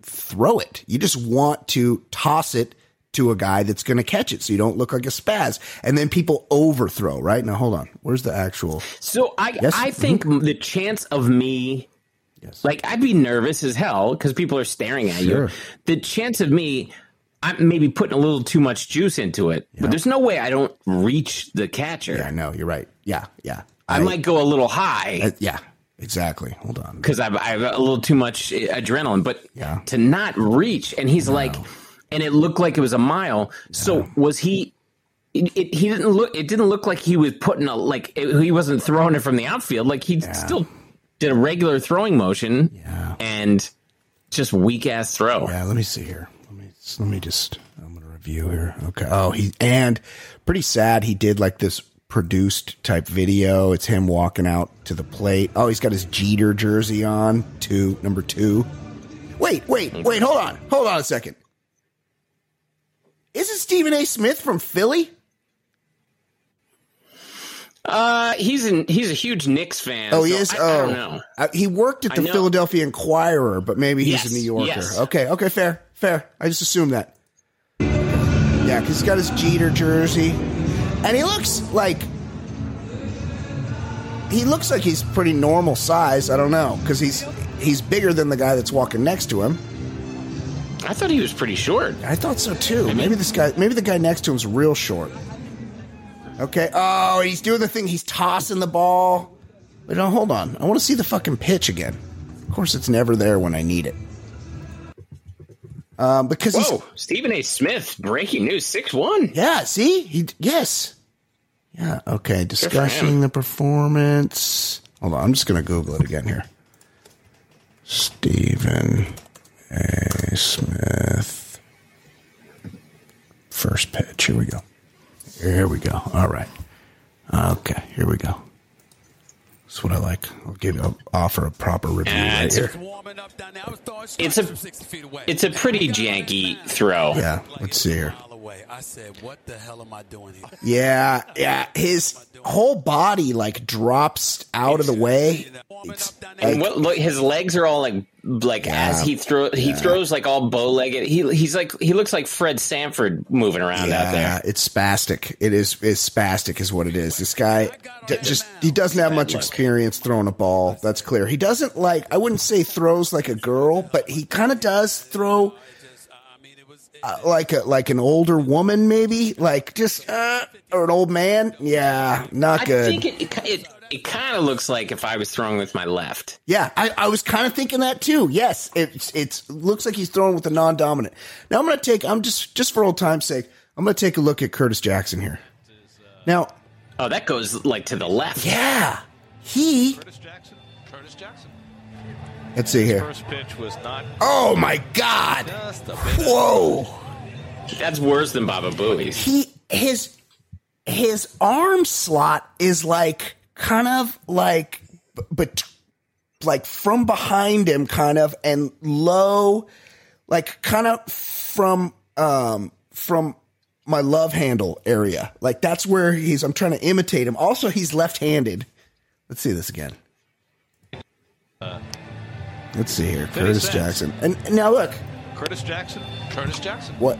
throw it. You just want to toss it to a guy that's going to catch it, so you don't look like a spaz. And then people overthrow, right? Now, hold on. Where's the actual? So I, yes? I think the chance of me, yes. like I'd be nervous as hell because people are staring at sure. you. The chance of me, I'm maybe putting a little too much juice into it, yeah. but there's no way I don't reach the catcher. Yeah, I know. You're right. Yeah, yeah. I, I might go a little high. Uh, yeah. Exactly. Hold on. Because I've, I've a little too much adrenaline, but yeah. to not reach. And he's no. like, and it looked like it was a mile. No. So was he, it, it, he didn't look, it didn't look like he was putting a, like it, he wasn't throwing it from the outfield. Like he yeah. still did a regular throwing motion yeah. and just weak ass throw. Yeah. Let me see here. Let me, let me just, I'm going to review here. Okay. Oh, he, and pretty sad. He did like this produced type video. It's him walking out to the plate. Oh, he's got his Jeter jersey on, two, number two. Wait, wait, wait, hold on. Hold on a second. Isn't Stephen A. Smith from Philly? Uh, he's an, he's a huge Knicks fan. Oh, he so is? I, oh. I don't know. Uh, he worked at the Philadelphia Inquirer, but maybe he's yes, a New Yorker. Yes. Okay, okay, fair, fair. I just assumed that. Yeah, because he's got his Jeter jersey. And he looks like... He looks like he's pretty normal size. I don't know, because he's he's bigger than the guy that's walking next to him. I thought he was pretty short. I thought so, too. I mean, maybe this guy, maybe the guy next to him's real short. Okay. Oh, he's doing the thing. He's tossing the ball. Wait, no, hold on. I want to see the fucking pitch again. Of course, it's never there when I need it. Um, because Whoa, he's, Stephen A. Smith, breaking news, six one. Yeah, see? He, yes. Yeah, okay. Discussing the performance. Hold on. I'm just going to Google it again here. Stephen A. Smith. First pitch. Here we go. Here we go. All right. Okay. Here we go. That's what I like. I'll give. I'll offer a proper review uh, right it's here. A, it's a. It's a pretty janky throw. Yeah. Let's see here. I said, "What the hell am I doing here?" Yeah. Yeah. His whole body like drops out of the way. It's, and like, what? Look, his legs are all like like yeah, as he throw he yeah. throws like all bow legged. He he's like he looks like Fred Sanford moving around yeah, out there. Yeah, it's spastic. It is it's spastic is what it is. This guy d- just he doesn't have much experience throwing a ball. That's clear. He doesn't like. I wouldn't say throws like a girl, but he kind of does throw. Uh, like a like an older woman, maybe like just uh, or an old man. Yeah, not I good. I think it it, it kind of looks like if I was throwing with my left. Yeah, I, I was kind of thinking that too. Yes, it it looks like he's throwing with a non-dominant. Now I'm gonna take. I'm just just for old time's sake. I'm gonna take a look at Curtis Jackson here. Now, oh, that goes like to the left. Yeah, he. Curtis Jackson. Curtis Jackson. Let's see here. First pitch was not oh, my God. Whoa. That's worse than Baba Booey. He his his arm slot is like kind of like but like from behind him kind of and low like kind of from um from my love handle area. Like that's where he's I'm trying to imitate him. Also, he's left-handed. Let's see this again. Uh Let's see here, Curtis Jackson. And, and now look. Curtis Jackson. Curtis Jackson. What?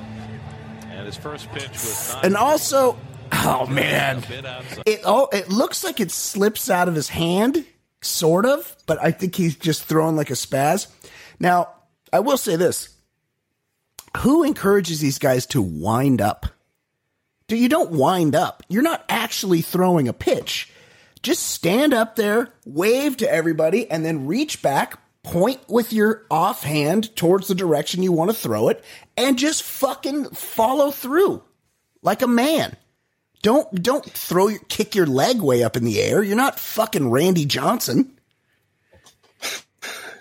And his first pitch was not. And also, oh man, it oh it looks like it slips out of his hand, sort of. But I think he's just throwing like a spaz. Now I will say this: who encourages these guys to wind up? Do you don't wind up? You're not actually throwing a pitch. Just stand up there, wave to everybody, and then reach back. Point with your offhand towards the direction you want to throw it and just fucking follow through like a man. Don't don't throw your kick your leg way up in the air. You're not fucking Randy Johnson.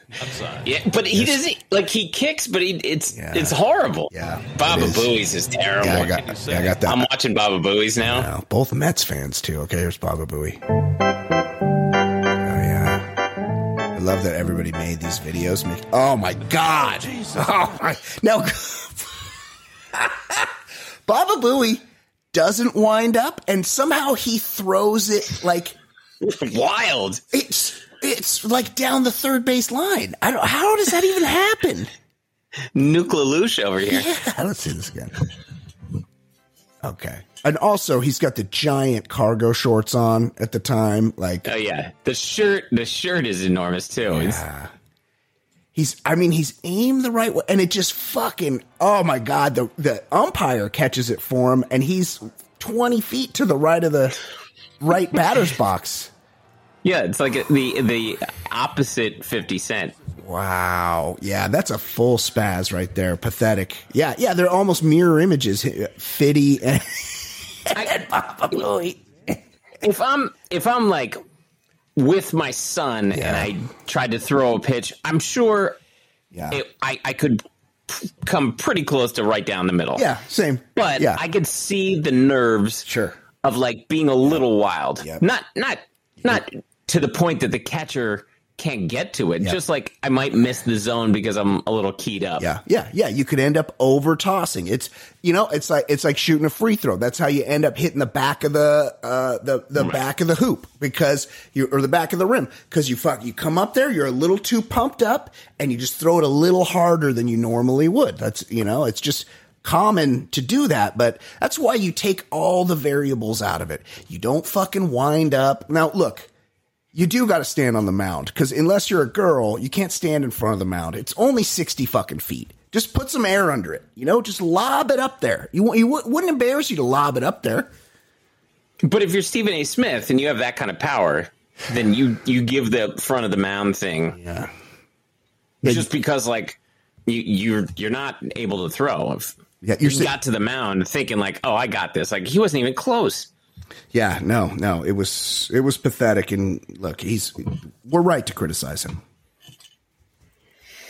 I'm sorry. Yeah, but he yes. doesn't like he kicks, but he, it's yeah. it's horrible. Yeah, Baba Booey's is terrible. Yeah, I, got, yeah, I got that. I'm watching Baba Booey's now. Yeah, both Mets fans too. Okay, here's Baba Booey. Love that everybody made these videos. Make, oh my God! Oh my, now, Baba Booey doesn't wind up, and somehow he throws it like wild. It's it's like down the third base line. I don't. How does that even happen? Nuke Lelouch over here. Yeah, let's see this again. Okay. And also, he's got the giant cargo shorts on at the time. Like, oh yeah, the shirt, the shirt is enormous too. Yeah. He's, I mean, he's aimed the right way, and it just fucking, oh my God, the the umpire catches it for him, and he's twenty feet to the right of the right batter's box. Yeah, it's like the the opposite fifty Cent. Wow. Yeah, that's a full spaz right there. Pathetic. Yeah, yeah, they're almost mirror images. Fitty and. I, if I'm if I'm like with my son yeah. and I tried to throw a pitch, I'm sure yeah. it, I I could p- come pretty close to right down the middle. Yeah, same. But yeah. I could see the nerves sure. of like being a little wild, yep. not not not yep. to the point that the catcher can't get to it. Yep. Just like I might miss the zone because I'm a little keyed up. Yeah, yeah, yeah. You could end up over tossing. It's you know, it's like it's like shooting a free throw. That's how you end up hitting the back of the uh, the the right. back of the hoop because you or the back of the rim because you fuck you come up there. You're a little too pumped up and you just throw it a little harder than you normally would. That's you know, it's just. Common to do that, but that's why you take all the variables out of it. You don't fucking wind up. Now, look, you do got to stand on the mound because unless you're a girl, you can't stand in front of the mound. It's only sixty fucking feet. Just put some air under it. You know, just lob it up there. You, you wouldn't embarrass you to lob it up there. But if you're Stephen A. Smith and you have that kind of power, then you you give the front of the mound thing. Yeah. But just because like you you're you're not able to throw. If, Yeah, you got to the mound thinking like, oh, I got this. Like he wasn't even close. Yeah, no, no, it was it was pathetic. And look, he's we're right to criticize him.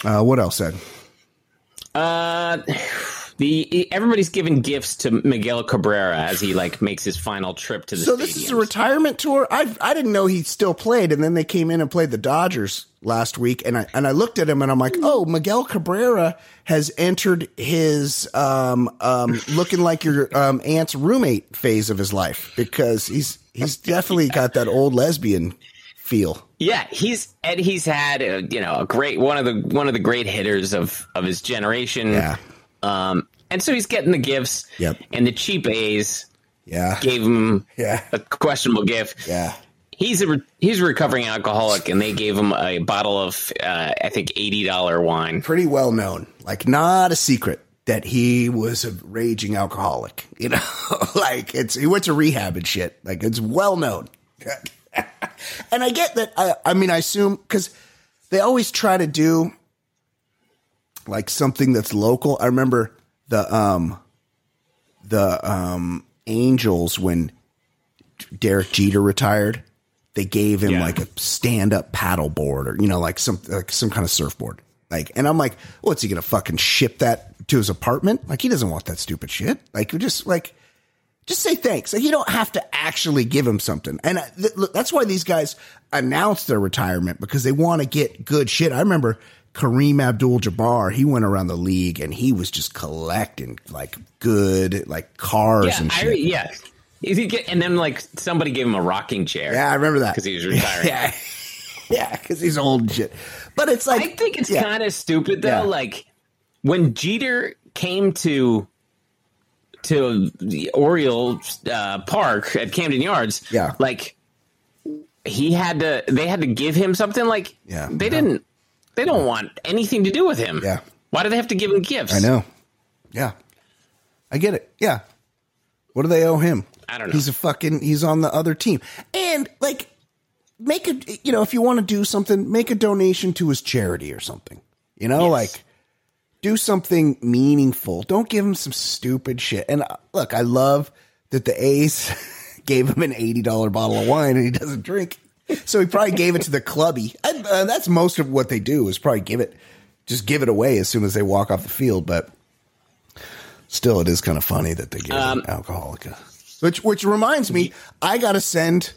Uh, what else, Ed? Uh, the everybody's giving gifts to Miguel Cabrera as he like makes his final trip to the. So stadiums. This is a retirement tour. I I didn't know he still played, and then they came in and played the Dodgers last week, and I and I looked at him and I'm like, oh, Miguel Cabrera has entered his um um looking like your um aunt's roommate phase of his life because he's he's definitely got that old lesbian feel. Yeah, he's and he's had a, you know a great one of the one of the great hitters of of his generation. Yeah, um, and so he's getting the gifts. Yep, and the cheap A's. Yeah, gave him yeah. a questionable gift. Yeah. He's a he's a recovering alcoholic, and they gave him a bottle of, uh, I think, eighty dollars wine. Pretty well known. Like, not a secret that he was a raging alcoholic. You know, like, it's he went to rehab and shit. Like, it's well known. And I get that. I, I mean, I assume, because they always try to do, like, something that's local. I remember the, um, the um, Angels, when Derek Jeter retired. They gave him yeah. like a stand up paddle board or, you know, like some, like some kind of surfboard. Like, and I'm like, what's he going to fucking ship that to his apartment? Like, he doesn't want that stupid shit. Like, you just like, just say thanks. Like, you don't have to actually give him something. And th- look, that's why these guys announced their retirement, because they want to get good shit. I remember Kareem Abdul-Jabbar, he went around the league and he was just collecting like good, like cars yeah, and shit. I, yeah. And then, like, somebody gave him a rocking chair. Yeah, I remember that. Because he was retiring. Yeah, yeah, because he's old and shit. But it's like... I think it's yeah. kind of stupid, though. Yeah. Like, when Jeter came to to the Oriole uh, Park at Camden Yards, yeah. like, he had to... They had to give him something. Like, yeah. they yeah. didn't... They don't want anything to do with him. Yeah. Why do they have to give him gifts? I know. Yeah. I get it. Yeah. What do they owe him? I don't know. He's a fucking, he's on the other team. And like, make a, you know, if you want to do something, make a donation to his charity or something, you know, yes. like do something meaningful. Don't give him some stupid shit. And uh, look, I love that the A's gave him an eighty dollars bottle of wine and he doesn't drink. So he probably gave it to the clubby. I, uh, that's most of what they do is probably give it, just give it away as soon as they walk off the field. But still, it is kind of funny that they give um, him alcoholica. Which which reminds me, I got to send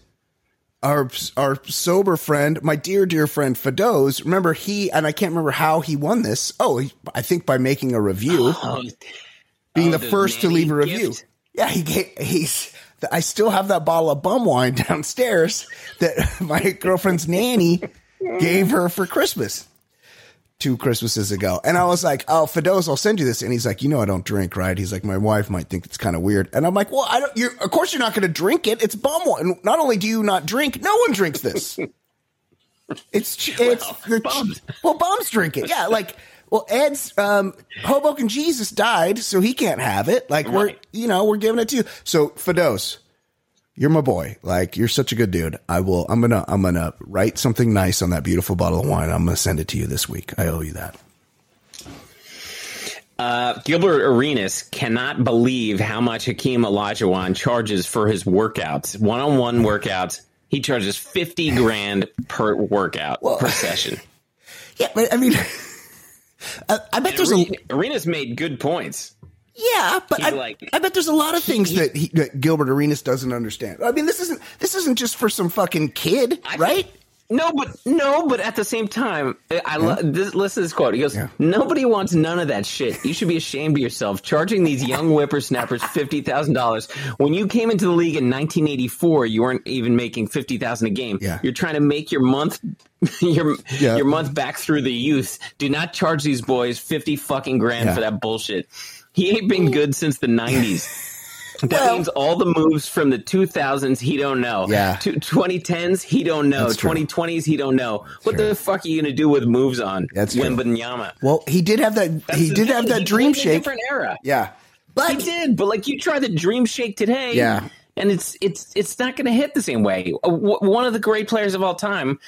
our our sober friend, my dear, dear friend, Fadoz. Remember he, and I can't remember how he won this. Oh, he, I think by making a review, oh, being oh, the first to leave a review. Gift. Yeah, he he's, I still have that bottle of bum wine downstairs that my girlfriend's nanny gave her for Christmas. Two Christmases ago. And I was like, oh, Fadoz, I'll send you this. And he's like, you know, I don't drink, right? He's like, my wife might think it's kind of weird. And I'm like, well, I don't, you're, of course you're not going to drink it. It's bum wine. Not only do you not drink, no one drinks this. It's, it's, well, the, bums. well, bums drink it. Yeah. Like, well, Ed's, um, Hoboken Jesus died, so he can't have it. Like right. we're, you know, we're giving it to you. So Fadoz, you're my boy. Like, you're such a good dude. I will, I'm going to, I'm going to write something nice on that beautiful bottle of wine. I'm going to send it to you this week. I owe you that. Uh, Gilbert Arenas cannot believe how much Hakeem Olajuwon charges for his workouts. One-on-one workouts. He charges fifty grand per workout well, per session. Yeah. But I mean, I, I bet and there's Arenas, a Arenas made good points. Yeah, but I, like, I bet there's a lot of things he, that, he, that Gilbert Arenas doesn't understand. I mean, this isn't this isn't just for some fucking kid, I right? Think, no, but no, but at the same time, I yeah. lo- this, listen to this quote. He goes, yeah. "Nobody wants none of that shit. You should be ashamed of yourself charging these young whippersnappers fifty thousand dollars. When you came into the league in nineteen eighty-four, you weren't even making fifty thousand a game. Yeah. You're trying to make your month." your yeah. your month back through the youth. Do not charge these boys fifty fucking grand yeah. for that bullshit. He ain't been good since the nineties. That well, means all the moves from the two thousands, he don't know. Yeah. To twenty tens, he don't know. twenty twenties, he don't know. That's what true. The fuck are you gonna do with moves on? That's Wembanyama. Well, he did have that. That's he did thing. Have that he dream shake. A different era. Yeah, but he did. But like you try the dream shake today. Yeah, and it's it's it's not gonna hit the same way. One of the great players of all time.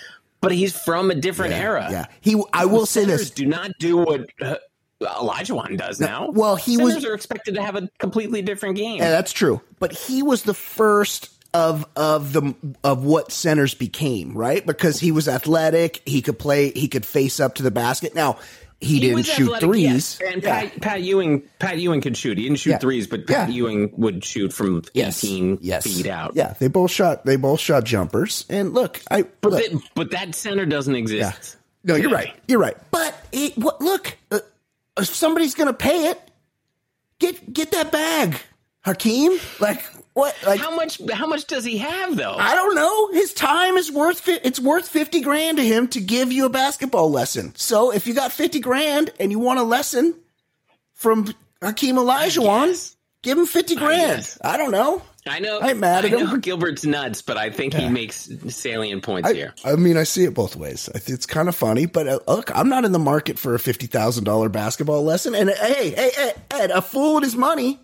But he's from a different yeah, era. Yeah, he. I will say this: do not do what uh, Olajuwon does now. now. Well, he Senators was are expected to have a completely different game. Yeah, that's true. But he was the first of of the of what centers became, right? Because he was athletic. He could play. He could face up to the basket. Now he, he didn't shoot athletic, threes. Yes. And yeah. Pat, Pat Ewing, Pat Ewing could shoot. He didn't shoot yeah. threes, but Pat yeah. Ewing would shoot from yes. eighteen yes. feet out. Yeah, they both shot. They both shot jumpers. And look, I but look. That, but that center doesn't exist. Yeah. No, you're right. You're right. But it, what, look, uh, if somebody's gonna pay it. Get get that bag, Hakeem. Like what? Like how much? How much does he have though? I don't know. His time is worth it. It's worth fifty grand to him to give you a basketball lesson. So if you got fifty grand and you want a lesson from Hakeem Olajuwon, give him fifty grand. I, I don't know. I know. I'm mad at I him. Know Gilbert's nuts, but I think yeah. he makes salient points I, here. I mean, I see it both ways. It's kind of funny, but uh, look, I'm not in the market for a fifty thousand dollar basketball lesson. And uh, hey, hey, hey, Ed, a fool with his money.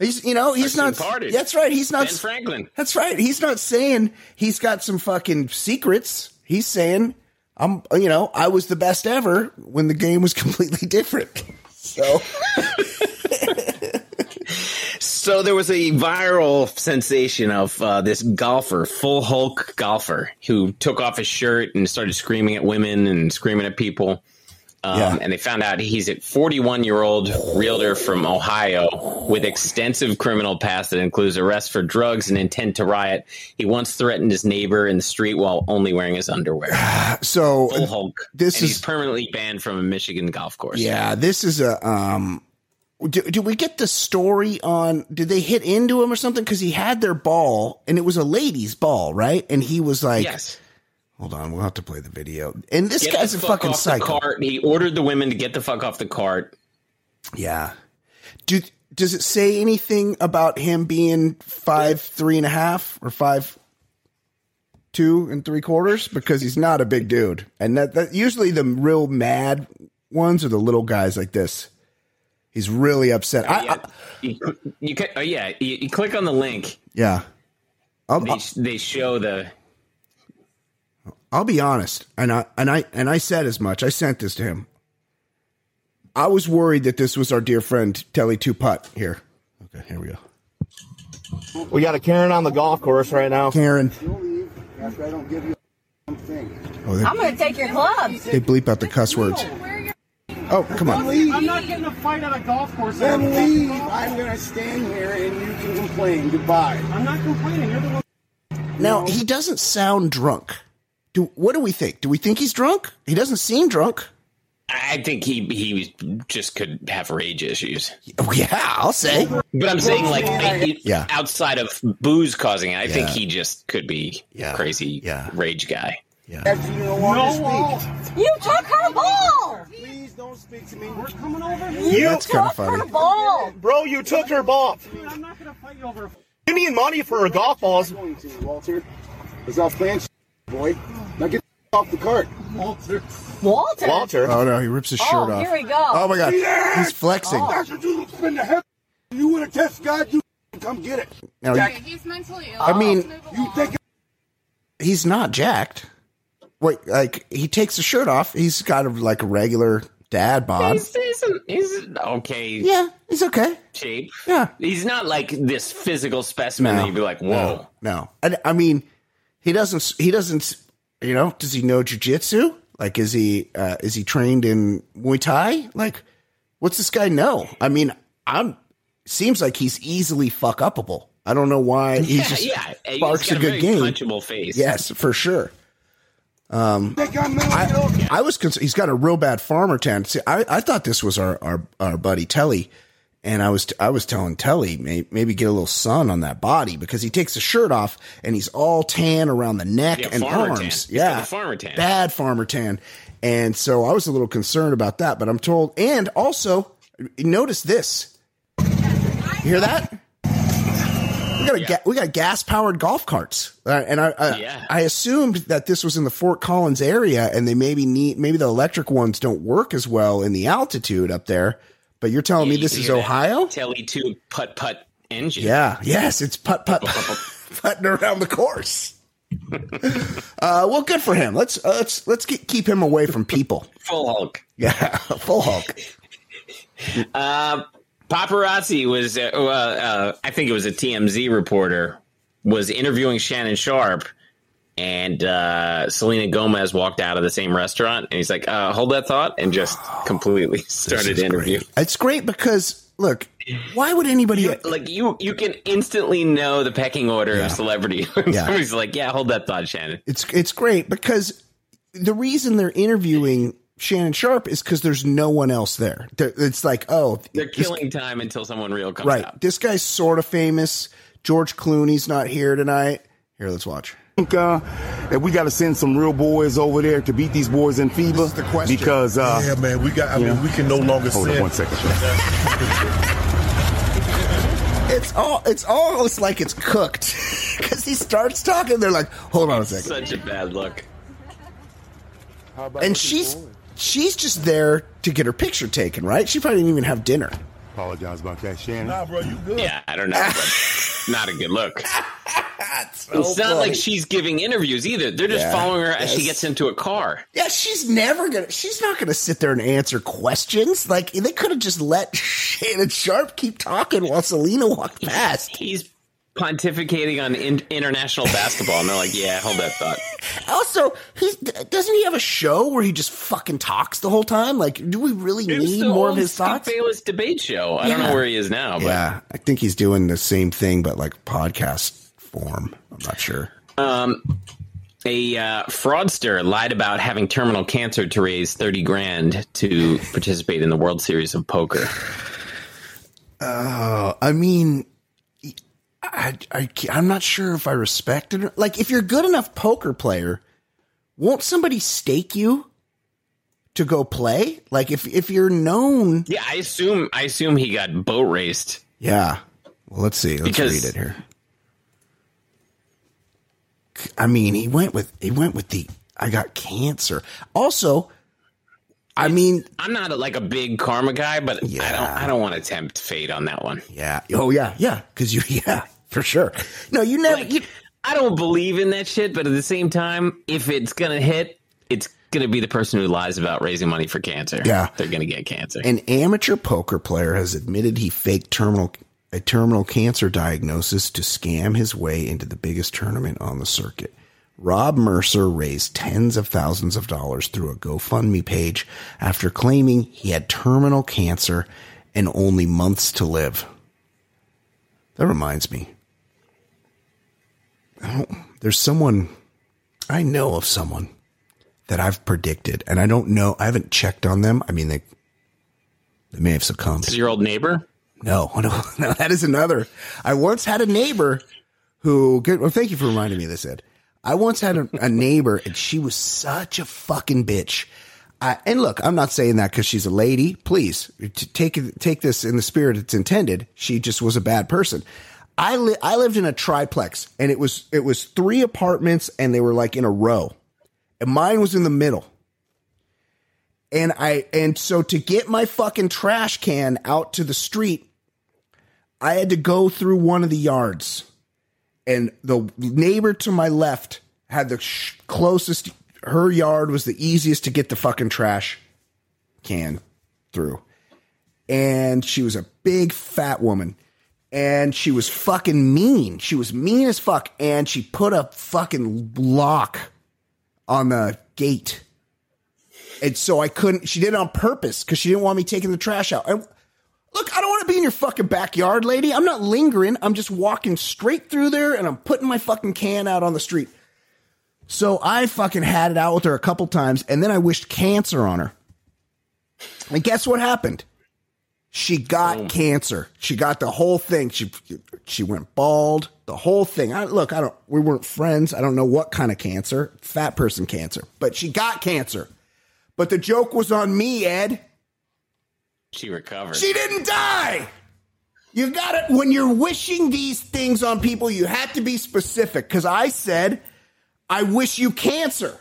He's, you know, he's not, that's right. He's not, Ben Franklin. That's right. He's not saying he's got some fucking secrets. He's saying, I'm, you know, I was the best ever when the game was completely different. So, so there was a viral sensation of uh, this golfer, full Hulk golfer who took off his shirt and started screaming at women and screaming at people. Um, yeah. And they found out he's a forty-one-year-old realtor from Ohio with extensive criminal past that includes arrests for drugs and intent to riot. He once threatened his neighbor in the street while only wearing his underwear. So full Hulk. This and is he's permanently banned from a Michigan golf course. Yeah, this is a. Um, do, do we get the story on? Did they hit into him or something? Because he had their ball and it was a lady's ball, right? And he was like, yes. Hold on, we'll have to play the video. And this get guy's a fuck fucking psycho. He ordered the women to get the fuck off the cart. Yeah. Do, does it say anything about him being five, three and a half, or five, two and three quarters? Because he's not a big dude. And that, that usually the real mad ones are the little guys like this. He's really upset. Uh, I, yeah. I, you, you can, oh, yeah. You, you click on the link. Yeah. I'll, they, I'll, they show the... I'll be honest, and I and I and I said as much. I sent this to him. I was worried that this was our dear friend Telly Two Putt here. Okay, here we go. We got a Karen on the golf course right now. Karen. After I don't give you something. Oh, they, I'm going to take your clubs. They bleep out the cuss words. Oh, come on. Leave. I'm not getting a fight on a golf course. Then I'm leave. Golf course. I'm going to stand here and you can complain. Goodbye. I'm not complaining. You're the one. Now, he doesn't sound drunk. Do, what do we think? Do we think he's drunk? He doesn't seem drunk. I think he he just could have rage issues. Yeah, I'll say. But I'm saying like I, yeah. outside of booze causing it, I yeah. think he just could be yeah. crazy yeah. rage guy. Yeah. You, no speak. You took her ball. Please don't speak to me. We're coming over here. You, you That's took her ball. Bro, you took her ball. Dude, I'm not going to fight you over. You need money for her golf balls. I'm going to, Walter. It's off plan. Boy, now get off the cart, Walter. Walter. Walter. Oh no, he rips his shirt oh, off. Here we go. Oh my God, yes! He's flexing. Oh. You want to test God? You come get it. Now, okay, he's mentally ill. I mean, you think he's not jacked? Wait, like he takes the shirt off. He's got a, like a regular dad bod. He's, he's, he's okay. Yeah, he's okay. Shape. Yeah, he's not like this physical specimen no, that you'd be like, whoa. No, no. I, I mean. He doesn't, he doesn't, you know, does he know jujitsu? Like, is he, uh, is he trained in Muay Thai? Like, what's this guy know? I mean, I'm seems like he's easily fuck upable. I don't know why he yeah, just yeah. sparks he's got a good a very game. Punchable face. Yes, for sure. Um, I, I was concerned. He's got a real bad farmer tendency. I, I thought this was our, our, our buddy Telly, and I was t- I was telling Telly may- maybe get a little sun on that body because he takes the shirt off and he's all tan around the neck yeah, and arms. Tan. Yeah, farmer tan. Bad farmer tan. And so I was a little concerned about that, but I'm told. And also notice this. You hear that? We got, a yeah. ga- we got gas-powered golf carts, uh, and I I, yeah. I assumed that this was in the Fort Collins area, and they maybe need maybe the electric ones don't work as well in the altitude up there. But you're telling yeah, me you this is Ohio? Telly two putt putt engine. Yeah, yes, it's putt putt putting around the course. uh, well, good for him. Let's uh, let's let's get, keep him away from people. Full Hulk. Yeah, full Hulk. Um. uh, Paparazzi was, uh, uh, I think it was a T M Z reporter, was interviewing Shannon Sharpe, and uh, Selena Gomez walked out of the same restaurant, and he's like, uh, hold that thought, and just completely started the interview. Great. It's great because, look, why would anybody... You, like, you you can instantly know the pecking order yeah. of celebrity. yeah. Somebody's like, yeah, hold that thought, Shannon. It's, it's great because the reason they're interviewing... Shannon Sharpe is because there's no one else there. It's like, oh, they're killing this, time until someone real comes right. out. This guy's sort of famous. George Clooney's not here tonight. Here, let's watch. I think uh, that we got to send some real boys over there to beat these boys in FIBA. That's the question. Because uh, yeah, man, we got. I yeah. mean, we can no longer. Hold on one second. it's all. It's almost like it's cooked because he starts talking. They're like, hold on a second. Such a bad look. And she's. She's just there to get her picture taken, right? She probably didn't even have dinner. Apologize about that, Shannon. Nah, bro, you good. Yeah, I don't know. But not a good look. so it's not funny. Like she's giving interviews either. They're just yeah, following her yes. as she gets into a car. Yeah, she's never going to – she's not going to sit there and answer questions. Like, they could have just let Shannon Sharpe keep talking while Selena walked past. He's pontificating on in- international basketball, and they're like, yeah, hold that thought. Also, he's, doesn't he have a show where he just fucking talks the whole time? Like, do we really it need more of his Steve thoughts? Bayless debate show. I yeah. don't know where he is now. But. Yeah, I think he's doing the same thing, but like podcast form. I'm not sure. Um, a uh, fraudster lied about having terminal cancer to raise thirty grand to participate in the World Series of Poker. Oh, I mean... I, I, I'm not sure if I respect it. Or, like, if you're a good enough poker player, won't somebody stake you to go play? Like, if if you're known... Yeah, I assume I assume he got boat raced. Yeah. Well, let's see. Let's because... read it here. I mean, he went with he went with the... I got cancer. Also... I mean, I'm not a, like a big karma guy, but yeah. I don't I don't want to tempt fate on that one. Yeah. Oh, yeah. Yeah. Because you. Yeah, for sure. No, you never. Like, you, I don't believe in that shit. But at the same time, if it's going to hit, it's going to be the person who lies about raising money for cancer. Yeah. They're going to get cancer. An amateur poker player has admitted he faked terminal a terminal cancer diagnosis to scam his way into the biggest tournament on the circuit. Rob Mercer raised tens of thousands of dollars through a GoFundMe page after claiming he had terminal cancer and only months to live. That reminds me. I don't, there's someone, I know of someone that I've predicted, and I don't know, I haven't checked on them. I mean, they, they may have succumbed. Is your old neighbor? No, no, no, that is another. I once had a neighbor who, good, well, thank you for reminding me of this, Ed. I once had a, a neighbor, and she was such a fucking bitch. I, and look, I'm not saying that because she's a lady. Please take take this in the spirit it's intended. She just was a bad person. I li- I lived in a triplex, and it was it was three apartments, and they were like in a row, and mine was in the middle. And I and so to get my fucking trash can out to the street, I had to go through one of the yards. And the neighbor to my left had the sh- closest, her yard was the easiest to get the fucking trash can through. And she was a big fat woman. And she was fucking mean. She was mean as fuck. And she put a fucking lock on the gate. And so I couldn't, she did it on purpose because she didn't want me taking the trash out. And look, I don't want to to be in your fucking backyard, lady. I'm not lingering. I'm just walking straight through there, and I'm putting my fucking can out on the street. So I fucking had it out with her a couple times, and then I wished cancer on her. And guess what happened? She got oh. cancer. She got the whole thing. She she went bald, the whole thing. I, look, I don't. We weren't friends. I don't know what kind of cancer. Fat person cancer. But she got cancer. But the joke was on me, Ed. She recovered. She didn't die. You got it. When you're wishing these things on people, you have to be specific. Because I said, I wish you cancer.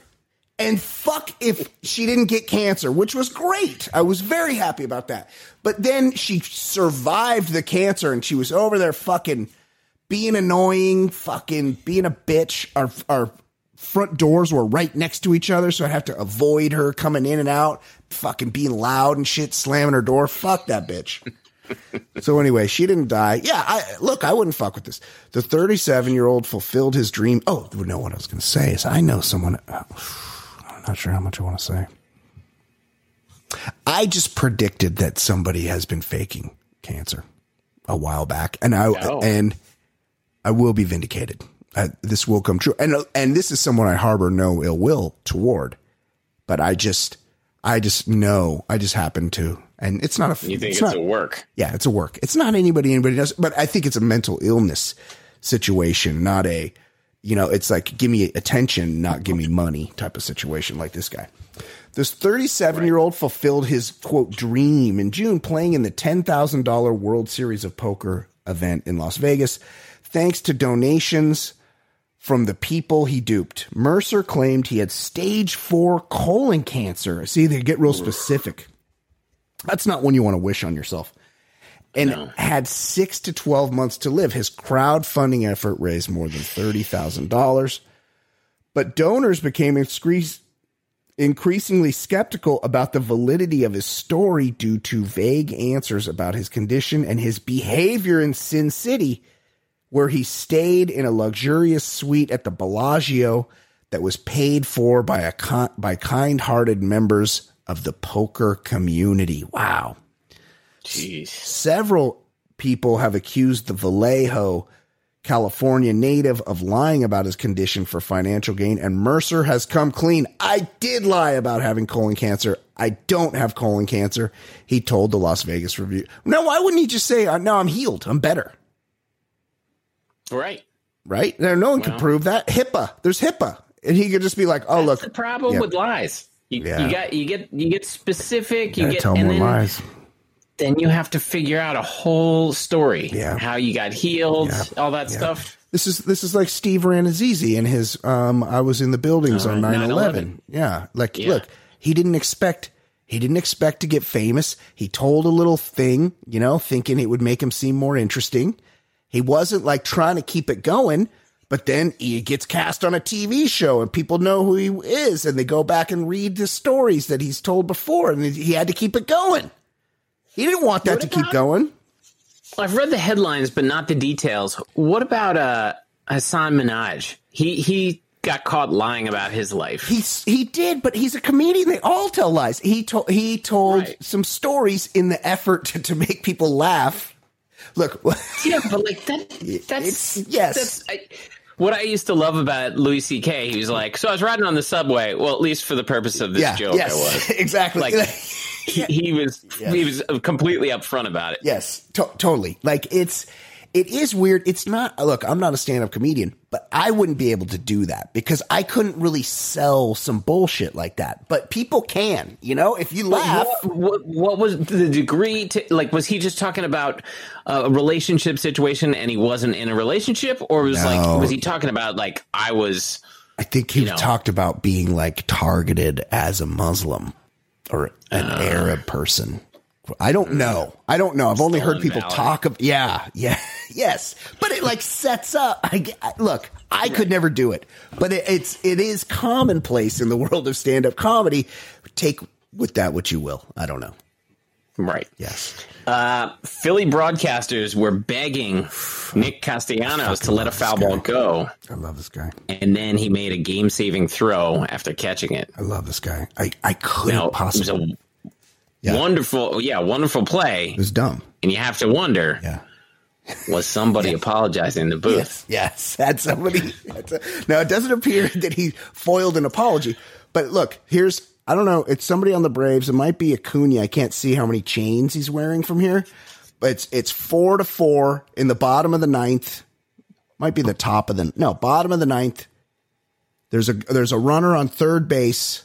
And fuck if she didn't get cancer, which was great. I was very happy about that. But then she survived the cancer, and she was over there fucking being annoying, fucking being a bitch. Our our front doors were right next to each other, so I'd have to avoid her coming in and out, fucking being loud and shit, slamming her door. Fuck that bitch. So anyway, she didn't die. Yeah, I look, I wouldn't fuck with this. The thirty-seven-year-old fulfilled his dream. Oh, no, what I was going to say is I know someone... Uh, Not sure how much I want to say. I just predicted that somebody has been faking cancer a while back, and I no. and I will be vindicated. I, this will come true, and and this is someone I harbor no ill will toward. But I just, I just know, I just happen to, and it's not a. You think it's, it's not, a work? Yeah, it's a work. It's not anybody anybody does, but I think it's a mental illness situation, not a. You know, it's like, give me attention, not give me money type of situation like this guy. This thirty-seven-year-old fulfilled his, quote, dream in June, playing in the ten thousand dollars World Series of Poker event in Las Vegas, thanks to donations from the people he duped. Mercer claimed he had stage four colon cancer. See, they get real specific. That's not one you want to wish on yourself. And no. had six to twelve months to live. His crowdfunding effort raised more than thirty thousand dollars. But donors became increase, increasingly skeptical about the validity of his story due to vague answers about his condition and his behavior in Sin City, where he stayed in a luxurious suite at the Bellagio that was paid for by, a con- by kind-hearted members of the poker community. Wow. Jeez. Several people have accused the Vallejo, California native of lying about his condition for financial gain, and Mercer has come clean. I did lie about having colon cancer. I don't have colon cancer, he told the Las Vegas Review. Now, why wouldn't he just say, no, I'm healed. I'm better. Right. Right. Now, no one well, could prove that. HIPAA. There's HIPAA. And he could just be like, oh, that's look. That's the problem yeah. with lies. You, yeah. you, got, you, get, you get specific. You, you get tell and more then, lies. Then you have to figure out a whole story, yeah. how you got healed, yeah. all that yeah. stuff. This is this is like Steve Ranazzisi and his um, I was in the buildings uh, on nine eleven. Yeah, like yeah. look, he didn't expect he didn't expect to get famous. He told a little thing, you know, thinking it would make him seem more interesting. He wasn't like trying to keep it going, but then he gets cast on a T V show and people know who he is and they go back and read the stories that he's told before, and he had to keep it going. He didn't want that what to about, keep going. I've read the headlines, but not the details. What about uh, Hassan Minhaj? He he got caught lying about his life. He he did, but he's a comedian. They all tell lies. He told he told right. some stories in the effort to, to make people laugh. Look, yeah, but like that. That's yes. That's, I, what I used to love about Louis C K, he was like, so I was riding on the subway. Well, at least for the purpose of this yeah, joke, yes, I was exactly. Like, He, he was yes. he was completely upfront about it. Yes, to- totally. Like it's it is weird. It's not. Look, I'm not a stand-up comedian, but I wouldn't be able to do that because I couldn't really sell some bullshit like that. But people can, you know, if you laugh. What, what, what was the degree to, like? Was he just talking about a relationship situation and he wasn't in a relationship, or was no. like was he talking about like I was? I think he you know, talked about being like targeted as a Muslim. Or an uh, Arab person. I don't know. I don't know. I've only heard people valid. talk of. Yeah. Yeah. Yes. But it like sets up. I, I look, I could never do it, but it, it's, it is commonplace in the world of stand-up comedy. Take with that what you will. I don't know. Right. Yes. Uh, Philly broadcasters were begging Nick Castellanos to let a foul ball go. I love this guy. And then he made a game-saving throw after catching it. I love this guy. I, I couldn't now, possibly. It was a yeah. wonderful, yeah, wonderful play. It was dumb. And you have to wonder, yeah. was somebody yes. apologizing in the booth? Yes, yes. That's somebody. That's a, now, it doesn't appear that he foiled an apology. But look, here's, I don't know, it's somebody on the Braves. It might be Acuna. I can't see how many chains he's wearing from here. But it's, it's four to four in the bottom of the ninth. Might be the top of the, no, bottom of the ninth. There's a, there's a runner on third base,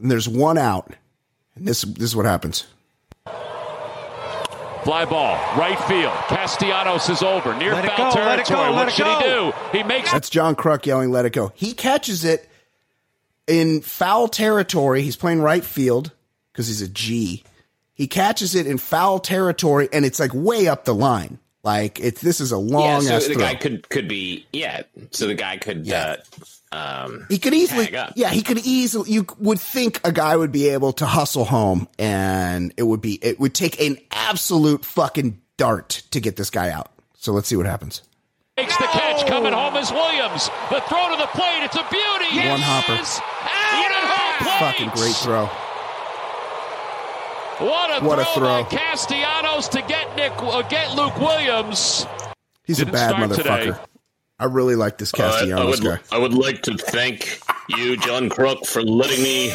and there's one out. And this, this is what happens. Fly ball, right field. Castellanos is over, near foul territory. What should he do? He makes. That's John Kruk yelling, "Let it go." He catches it in foul territory. He's playing right field because he's a G. He catches it in foul territory, and it's like way up the line. Like it's this is a long. Yeah, so ass the throw. guy could could be yeah. So the guy could. Yeah. Uh, um, he could easily. Yeah, he could easily. You would think a guy would be able to hustle home, and it would be it would take an absolute fucking dart to get this guy out. So let's see what happens. Makes the catch coming home is Williams. The throw to the plate. It's a beauty. Yes. One hopper. Yes. Fucking great throw. What a, what throw, a throw by Castellanos to get Nick, uh, get Luke Williams. He's Didn't a bad motherfucker. Today. I really like this Castellanos uh, I, would, guy. I would like to thank you, John Kruk, for letting me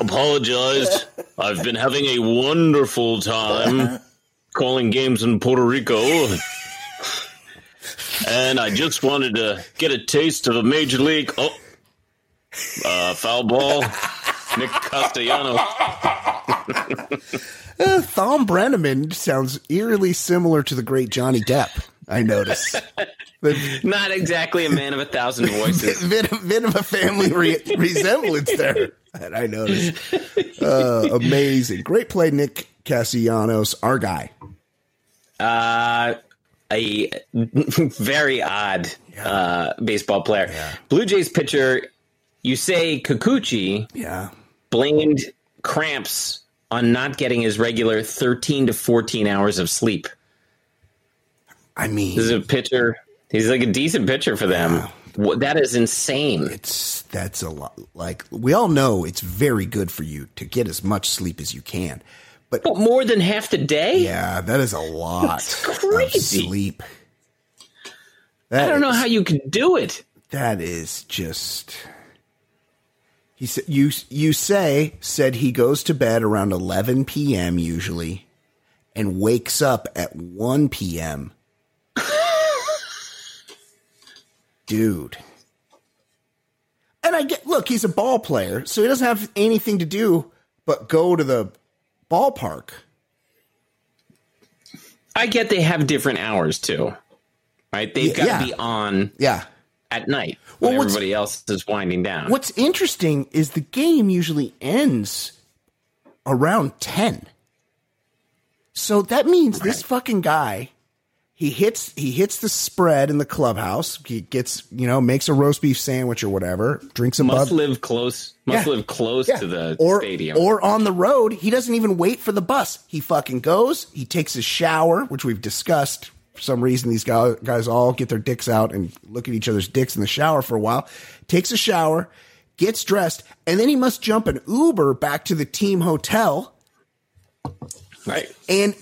apologize. I've been having a wonderful time calling games in Puerto Rico. And I just wanted to get a taste of a major league. Oh, uh, foul ball. Nick Castellanos. uh, Thom Brennaman sounds eerily similar to the great Johnny Depp, I notice. Not exactly a man of a thousand voices. Bit, bit of a family re- resemblance there, that I noticed. Uh, amazing. Great play, Nick Castellanos, our guy. Uh, a very odd yeah. uh, baseball player. Yeah. Blue Jays pitcher, you say Kikuchi yeah. blamed cramps on not getting his regular thirteen to fourteen hours of sleep. I mean, this is a pitcher. He's like a decent pitcher for them. Yeah. That is insane. It's that's a lot. Like we all know, it's very good for you to get as much sleep as you can, but, but more than half the day. Yeah, that is a lot. That's crazy. Of sleep. That I don't is, know how you can do it. That is just. He said, you, you say, said he goes to bed around eleven p.m. usually and wakes up at one p.m. Dude. And I get, look, he's a ball player, so he doesn't have anything to do but go to the ballpark. I get they have different hours too, right? They've yeah, got to yeah. be on. Yeah. At night, when well, everybody else is winding down. What's interesting is the game usually ends around ten. So that means okay. this fucking guy, he hits he hits the spread in the clubhouse. He gets, you know, makes a roast beef sandwich or whatever, drinks a must bub. live close, must yeah. live close yeah. to the or, stadium. Or on the road, he doesn't even wait for the bus. He fucking goes, he takes his shower, which we've discussed. For some reason, these guys all get their dicks out and look at each other's dicks in the shower for a while, takes a shower, gets dressed, and then he must jump an Uber back to the team hotel. Right. And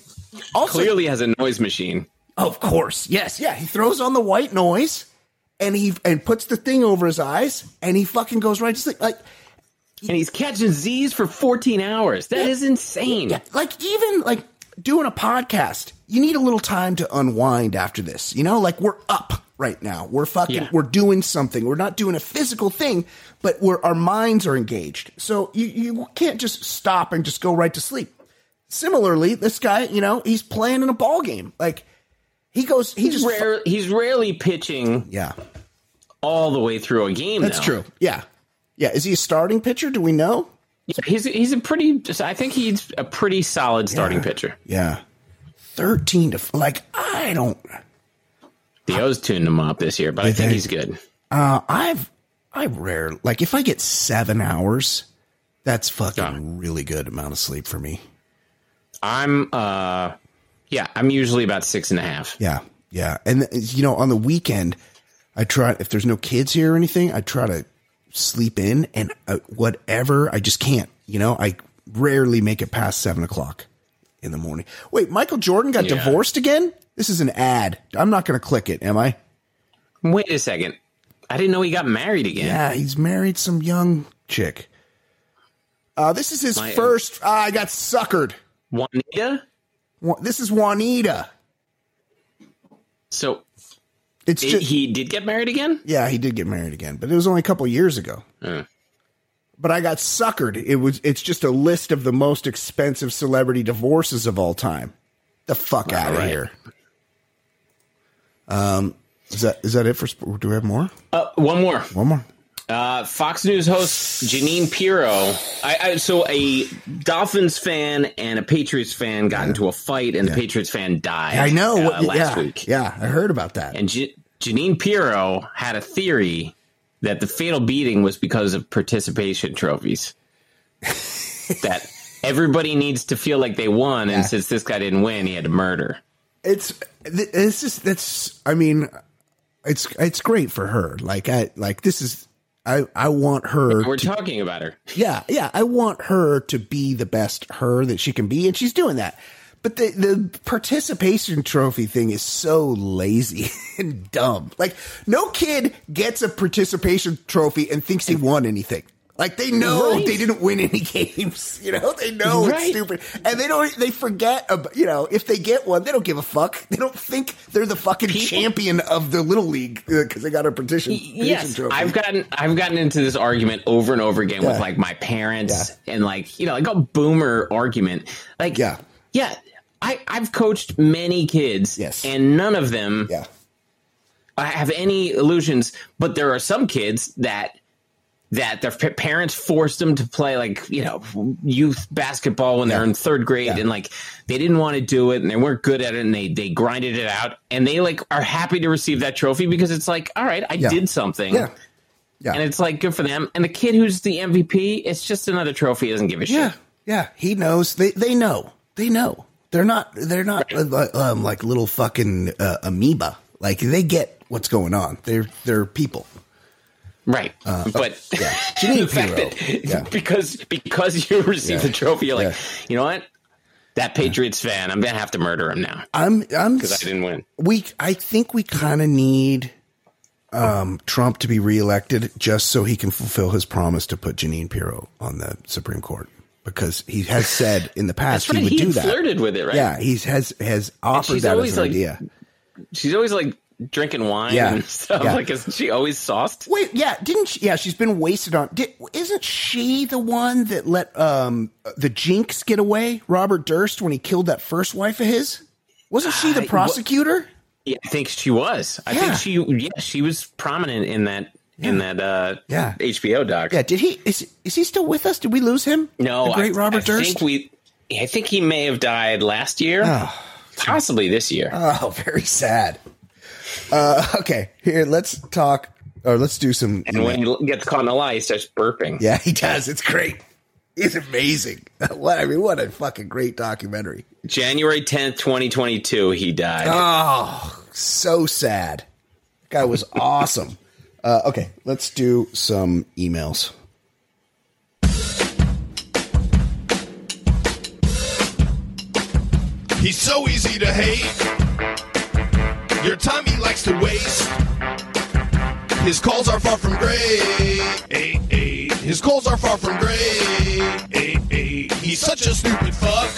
also clearly has a noise machine. Of course. Yes. Yeah. He throws on the white noise and he and puts the thing over his eyes and he fucking goes right to sleep. Like, and he's catching Z's for fourteen hours. That yeah, is insane. Yeah, like even like doing a podcast. You need a little time to unwind after this. You know, like we're up right now. We're fucking, yeah. we're doing something. We're not doing a physical thing, but we're, our minds are engaged. So you, you can't just stop and just go right to sleep. Similarly, this guy, you know, he's playing in a ball game. Like he goes, he he's just, rare, he's rarely pitching. Yeah. All the way through a game. That's though. true. Yeah. Yeah. Is he a starting pitcher? Do we know? Yeah, he's, he's a pretty, I think he's a pretty solid starting yeah. pitcher. Yeah. Thirteen to like I don't. The O's tuned him up this year, but I think he's good. Uh, I've I rare like if I get seven hours, that's fucking yeah. really good amount of sleep for me. I'm uh, yeah, I'm usually about six and a half. Yeah, yeah, and you know on the weekend, I try if there's no kids here or anything, I try to sleep in and uh, whatever. I just can't. You know, I rarely make it past seven o'clock. in the morning. Wait, Michael Jordan got yeah. divorced again? This is an ad. I'm not going to click it, am I? Wait a second. I didn't know he got married again. Yeah, he's married some young chick. Uh, this is his My, first. Uh, I got suckered. Juanita? This is Juanita. So it's it, just, he did get married again? Yeah, he did get married again, but it was only a couple years ago. Uh. But I got suckered. It was. It's just a list of the most expensive celebrity divorces of all time. The fuck out of right. here. Um, is that is that it for? Do we have more? Uh, one more. One more. Uh, Fox News host Jeanine Pirro. I, I so a Dolphins fan and a Patriots fan got yeah. into a fight, and yeah. the Patriots fan died. I know. Uh, last yeah. week. Yeah, I heard about that. And Je- Jeanine Pirro had a theory that the fatal beating was because of participation trophies. That everybody needs to feel like they won, yeah. and since this guy didn't win, he had to murder. It's it's just that's. I mean, it's it's great for her. Like I like this is. I, I want her. We're to, talking about her. Yeah, yeah. I want her to be the best her that she can be, and she's doing that. But the, the participation trophy thing is so lazy and dumb. Like, no kid gets a participation trophy and thinks he won anything. Like, they know right. they didn't win any games. You know, they know right. it's stupid. And they don't, they forget, about, you know, if they get one, they don't give a fuck. They don't think they're the fucking People. champion of the Little League because they got a petition. Yes. Trophy. I've gotten, I've gotten into this argument over and over again yeah. with like my parents yeah. and like, you know, like a boomer argument. Like, yeah. Yeah, I, I've coached many kids, yes. and none of them yeah. have any illusions. But there are some kids that that their parents forced them to play, like, you know, youth basketball when yeah. they're in third grade, yeah. and like they didn't want to do it, and they weren't good at it, and they they grinded it out, and they like are happy to receive that trophy because it's like, all right, I yeah. did something. Yeah. Yeah. And it's like good for them. And the kid who's the M V P, it's just another trophy. He doesn't give a yeah. shit. Yeah, he knows. They they know. They know they're not they're not right. um, like little fucking uh, amoeba. Like they get what's going on. They're they're people. Right. Uh, but oh, yeah. the fact that yeah. because because you received yeah. the trophy, you're like, yeah. you know what? That Patriots yeah. fan, I'm going to have to murder him now. I'm I'm because I didn't win. We I think we kind of need um, Trump to be reelected just so he can fulfill his promise to put Jeanine Pirro on the Supreme Court. Because he has said in the past right. he would he do that. He flirted with it, right? Yeah, he has has offered that as an like, idea. She's always like drinking wine yeah. and stuff. Yeah. Like, isn't she always sauced? Wait, yeah, didn't she? Yeah, she's been wasted on. Did, isn't she the one that let um, the Jinx get away? Robert Durst, when he killed that first wife of his? Wasn't she the prosecutor? Uh, yeah, I think she was. I yeah. think she yeah, she was prominent in that. In that uh, yeah. H B O doc. Yeah, did he is is he still with us? Did we lose him? No, the great I, Robert I Durst. Think we, I think he may have died last year, oh, possibly this year. Oh, very sad. Uh, okay, here let's talk, or let's do some. And when know. he gets caught in a lie, he starts burping. Yeah, he does. It's great. It's amazing. What I mean, what a fucking great documentary. January tenth, twenty twenty two, he died. Oh, so sad. That guy was awesome. Uh, okay, let's do some emails. He's so easy to hate. Your time he likes to waste. His calls are far from great. His calls are far from great. He's such a stupid fuck.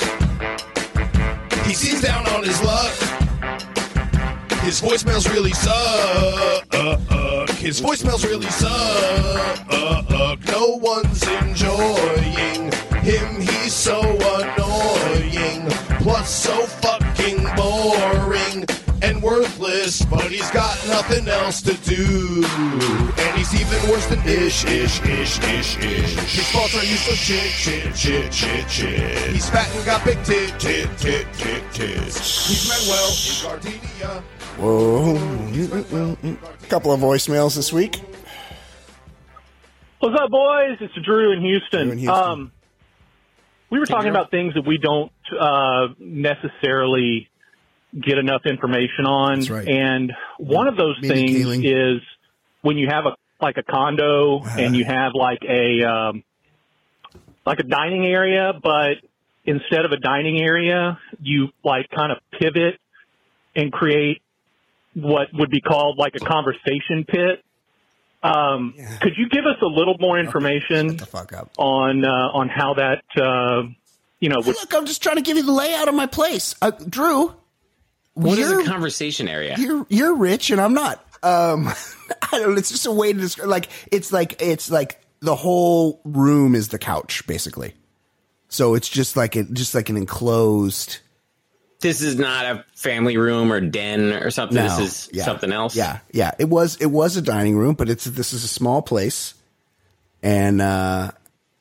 He seems down on his luck. His voicemails really suck. His voicemails really suck. No one's enjoying him. He's so annoying. Plus so fucking boring and worthless. But he's got nothing else to do. And he's even worse than ish, ish, ish, ish, ish. His faults are useless shit, shit, shit, shit, shit. He's fat and got big tit, tit, tit, tit, tits. He's Manuel in Gardenia. Whoa. A couple of voicemails this week. What's up, boys? It's Drew in Houston. Drew in Houston. Um, we were talking about things that we don't uh, necessarily get enough information on. That's right. And one yeah. of those Mindy things Kaling. Is when you have a like a condo uh-huh. and you have like a um, like a dining area, but instead of a dining area, you like kind of pivot and create what would be called like a conversation pit. Um, yeah. Could you give us a little more information okay. Shut the fuck up. on uh, on how that, uh, you know? Would- Look, I'm just trying to give you the layout of my place. Uh, Drew. What is a conversation area? You're, you're rich and I'm not. Um, I don't know. It's just a way to describe, like, it's like, it's like the whole room is the couch basically. So it's just like, a, just like an enclosed. This is not a family room or den or something. No, this is yeah, something else. Yeah. Yeah. It was, it was a dining room, but it's, this is a small place. And, uh,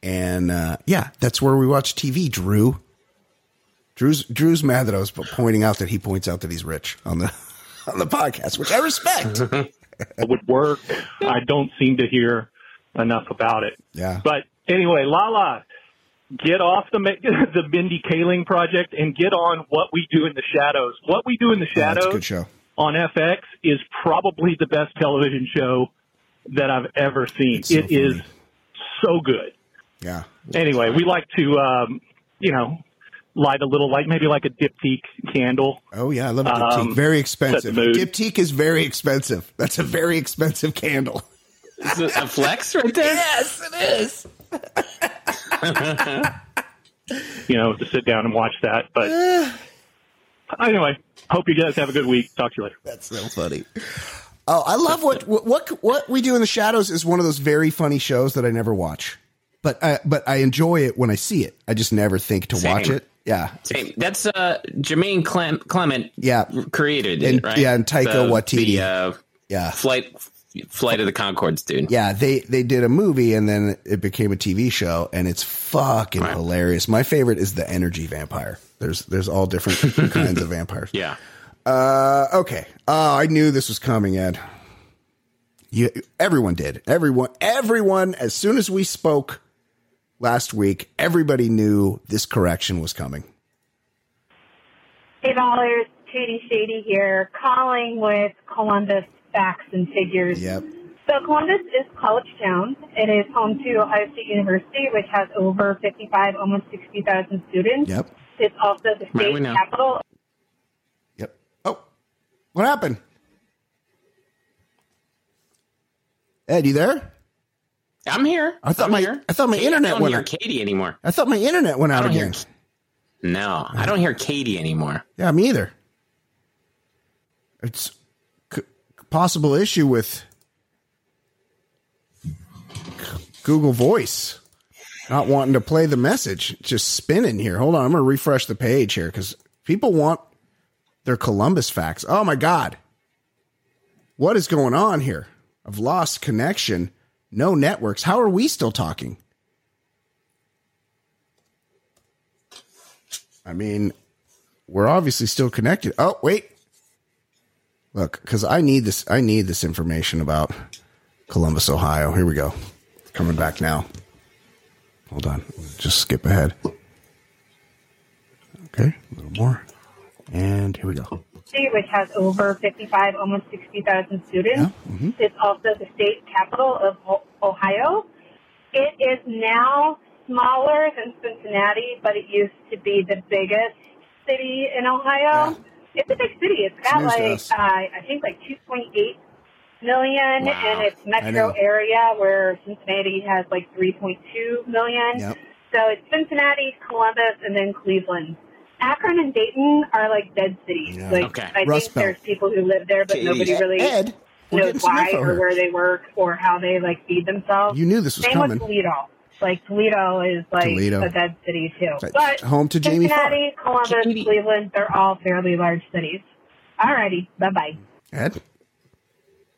and, uh, yeah, that's where we watch T V, Drew. Drew's, Drew's mad that I was pointing out that he points out that he's rich on the on the podcast, which I respect. It would work. I don't seem to hear enough about it. Yeah. But anyway, Lala, get off the the Mindy Kaling project and get on What We Do in the Shadows. What We Do in the Shadows oh, that's a good show. On F X is probably the best television show that I've ever seen. So it funny. Is so good. Yeah. Anyway, we like to, um, you know, light a little, like maybe like a Diptyque candle. Oh yeah, I love a Diptyque. Um, very expensive. Diptyque is very expensive. That's a very expensive candle. Is it a flex right there? Yes, it is. You know, to sit down and watch that. But anyway, hope you guys have a good week. Talk to you later. That's so funny. Oh, I love what what what we do in the shadows is one of those very funny shows that I never watch, but I, but I enjoy it when I see it. I just never think to Same. watch it. Yeah. Same. That's uh, Jermaine Clem- Clement yeah. created and, it, right? Yeah, and Taika the, Waititi. The, uh, yeah. Flight Flight of the Conchords, dude. Yeah, they, they did a movie, and then it became a T V show, and it's fucking right. hilarious. My favorite is the energy vampire. There's there's all different kinds of vampires. Yeah. Uh, okay. Oh, I knew this was coming, Ed. You, everyone did. Everyone, everyone, as soon as we spoke... last week, everybody knew this correction was coming. Hey, ballers. Katie Shady here, calling with Columbus facts and figures. Yep. So Columbus is college town. It is home to Ohio State University, which has over fifty-five, almost sixty thousand students. Yep. It's also the state right, capital. Yep. Oh, what happened? Ed, you there? I'm here. I thought I'm my here. I thought my Katie, internet I don't went hear out. Katie anymore. I thought my internet went out again. Hear, no, I don't hear Katie anymore. Yeah, me either. It's a possible issue with Google Voice not wanting to play the message. It's just spinning here. Hold on, I'm going to refresh the page here because people want their Columbus facts. Oh my God, what is going on here? I've lost connection. No networks. How are we still talking? I mean, we're obviously still connected. Oh, wait. Look, because I need this. I need this information about Columbus, Ohio. Here we go. It's coming back now. Hold on. Just skip ahead. Okay. A little more. And here we go. Which has over fifty-five, almost sixty thousand students. Yeah. Mm-hmm. It's also the state capital of Ohio. It is now smaller than Cincinnati, but it used to be the biggest city in Ohio. Yeah. It's a big city. It's got it's like, uh, I think like two point eight million, wow. and it's metro area where Cincinnati has like three point two million. Yep. So it's Cincinnati, Columbus, and then Cleveland. Akron and Dayton are like dead cities. Yeah. Like okay. I Rust think Belt. There's people who live there, but Katie. Nobody really Ed, knows why or where they work or how they like feed themselves. You knew this was Same coming. Same with Toledo. Like Toledo is like Toledo. A dead city too. It's but home to Jamie Cincinnati, Farr. Columbus, Katie. Cleveland, they're all fairly large cities. Alrighty, bye bye. Ed,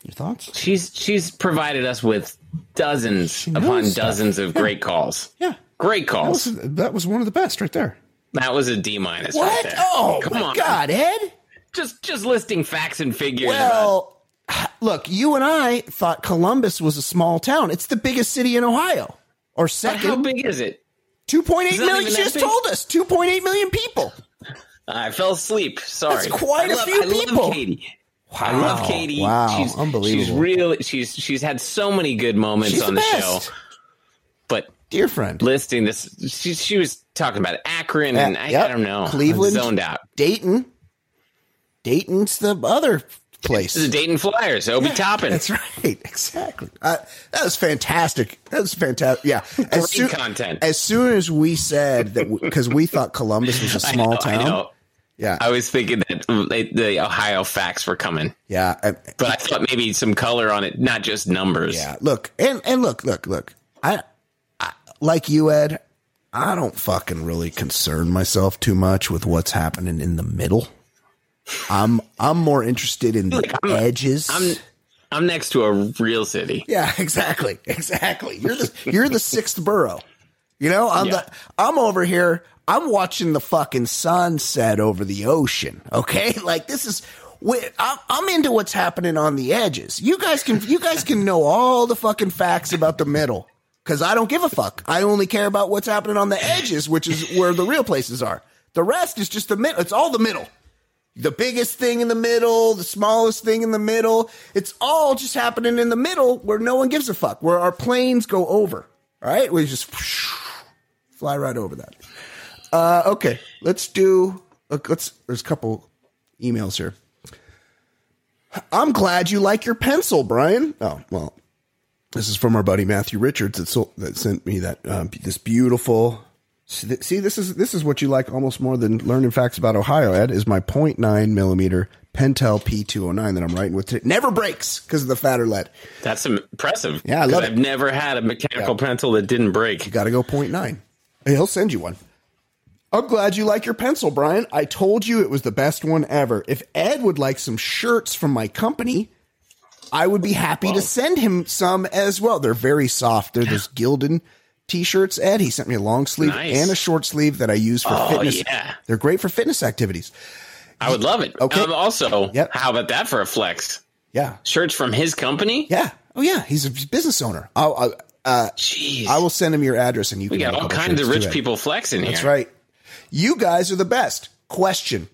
your thoughts? She's she's provided us with dozens upon stuff. dozens of yeah. great calls. Yeah, great calls. That was, that was one of the best right there. That was a D minus. What? Right there. Oh, Come my on. God, Ed. Just just listing facts and figures. Well, about... look, you and I thought Columbus was a small town. It's the biggest city in Ohio. Or second. But how big is it? two point eight million. She just big? told us. two point eight million people. I fell asleep. Sorry. That's quite I a love, few I people. Love Katie. Wow. I love Katie. Wow. She's, Unbelievable. She's, really, she's, she's had so many good moments she's on the, the show. But dear friend. Listing this. She, she was talking about Akron and uh, I, yep. I don't know. Cleveland. I'm zoned out. Dayton. Dayton's the other place. This is the Dayton Flyers. Obi yeah, Toppin. That's right. Exactly. Uh, that was fantastic. That was fantastic. Yeah. As soon, content. As soon as we said that, because we thought Columbus was a small I know, town. I know. Yeah, I was thinking that the Ohio facts were coming. Yeah, I, but I thought maybe some color on it, not just numbers. Yeah, look and and look, look, look. I, I like you, Ed. I don't fucking really concern myself too much with what's happening in the middle. I'm I'm more interested in the I'm, edges. I'm I'm next to a real city. Yeah, exactly, exactly. You're the you're the sixth borough. You know, I'm yeah. the I'm over here. I'm watching the fucking sunset over the ocean. Okay, like this is. I'm into what's happening on the edges. You guys can you guys can know all the fucking facts about the middle because I don't give a fuck. I only care about what's happening on the edges, which is where the real places are. The rest is just the middle. It's all the middle. The biggest thing in the middle, the smallest thing in the middle. It's all just happening in the middle where no one gives a fuck. Where our planes go over. All right, we just fly right over that. Uh, okay, let's do. Look, let's. There's a couple emails here. I'm glad you like your pencil, Brian. Oh well, this is from our buddy Matthew Richards that, sold, that sent me that um, this beautiful. See, this is this is what you like almost more than learning facts about Ohio. Ed is my point nine millimeter Pentel P two oh nine that I'm writing with today. Never breaks because of the fatter lead. That's impressive. Yeah, I love it. I've never had a mechanical yeah. pencil that didn't break. You got to go point nine. He'll send you one. I'm glad you like your pencil, Brian. I told you it was the best one ever. If Ed would like some shirts from my company, I would be happy Whoa. to send him some as well. They're very soft. They're those Gildan t-shirts, Ed. He sent me a long sleeve nice. and a short sleeve that I use for oh, fitness. Yeah. They're great for fitness activities. I would love it. Okay. Um, also, yep. how about that for a flex? Yeah. Shirts from his company? Yeah. Oh, yeah. He's a business owner. I'll, I'll, uh, Jeez. I will send him your address and you we can We got all kinds of rich people flexing here. That's right. You guys are the best. Question.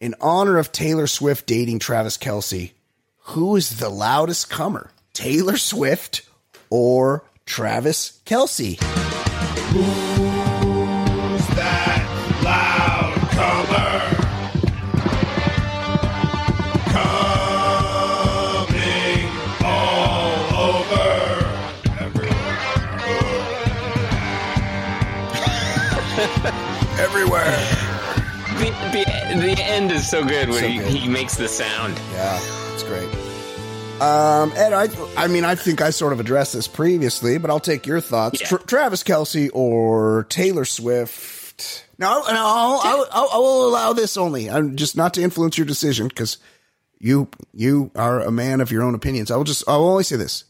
In honor of Taylor Swift dating Travis Kelce, who is the loudest comer? Taylor Swift or Travis Kelce? Who's that loud comer? Coming all over everyone. Everywhere. The, the, the end is so good when so he, he makes the sound. Yeah, it's great. Um, Ed, I, I mean, I think I sort of addressed this previously, but I'll take your thoughts. Yeah. Tra- Travis Kelce or Taylor Swift? No, no, I'll, I'll, I'll, I'll allow this only. I'm just not to influence your decision because you you are a man of your own opinions. I will just I'll only say this: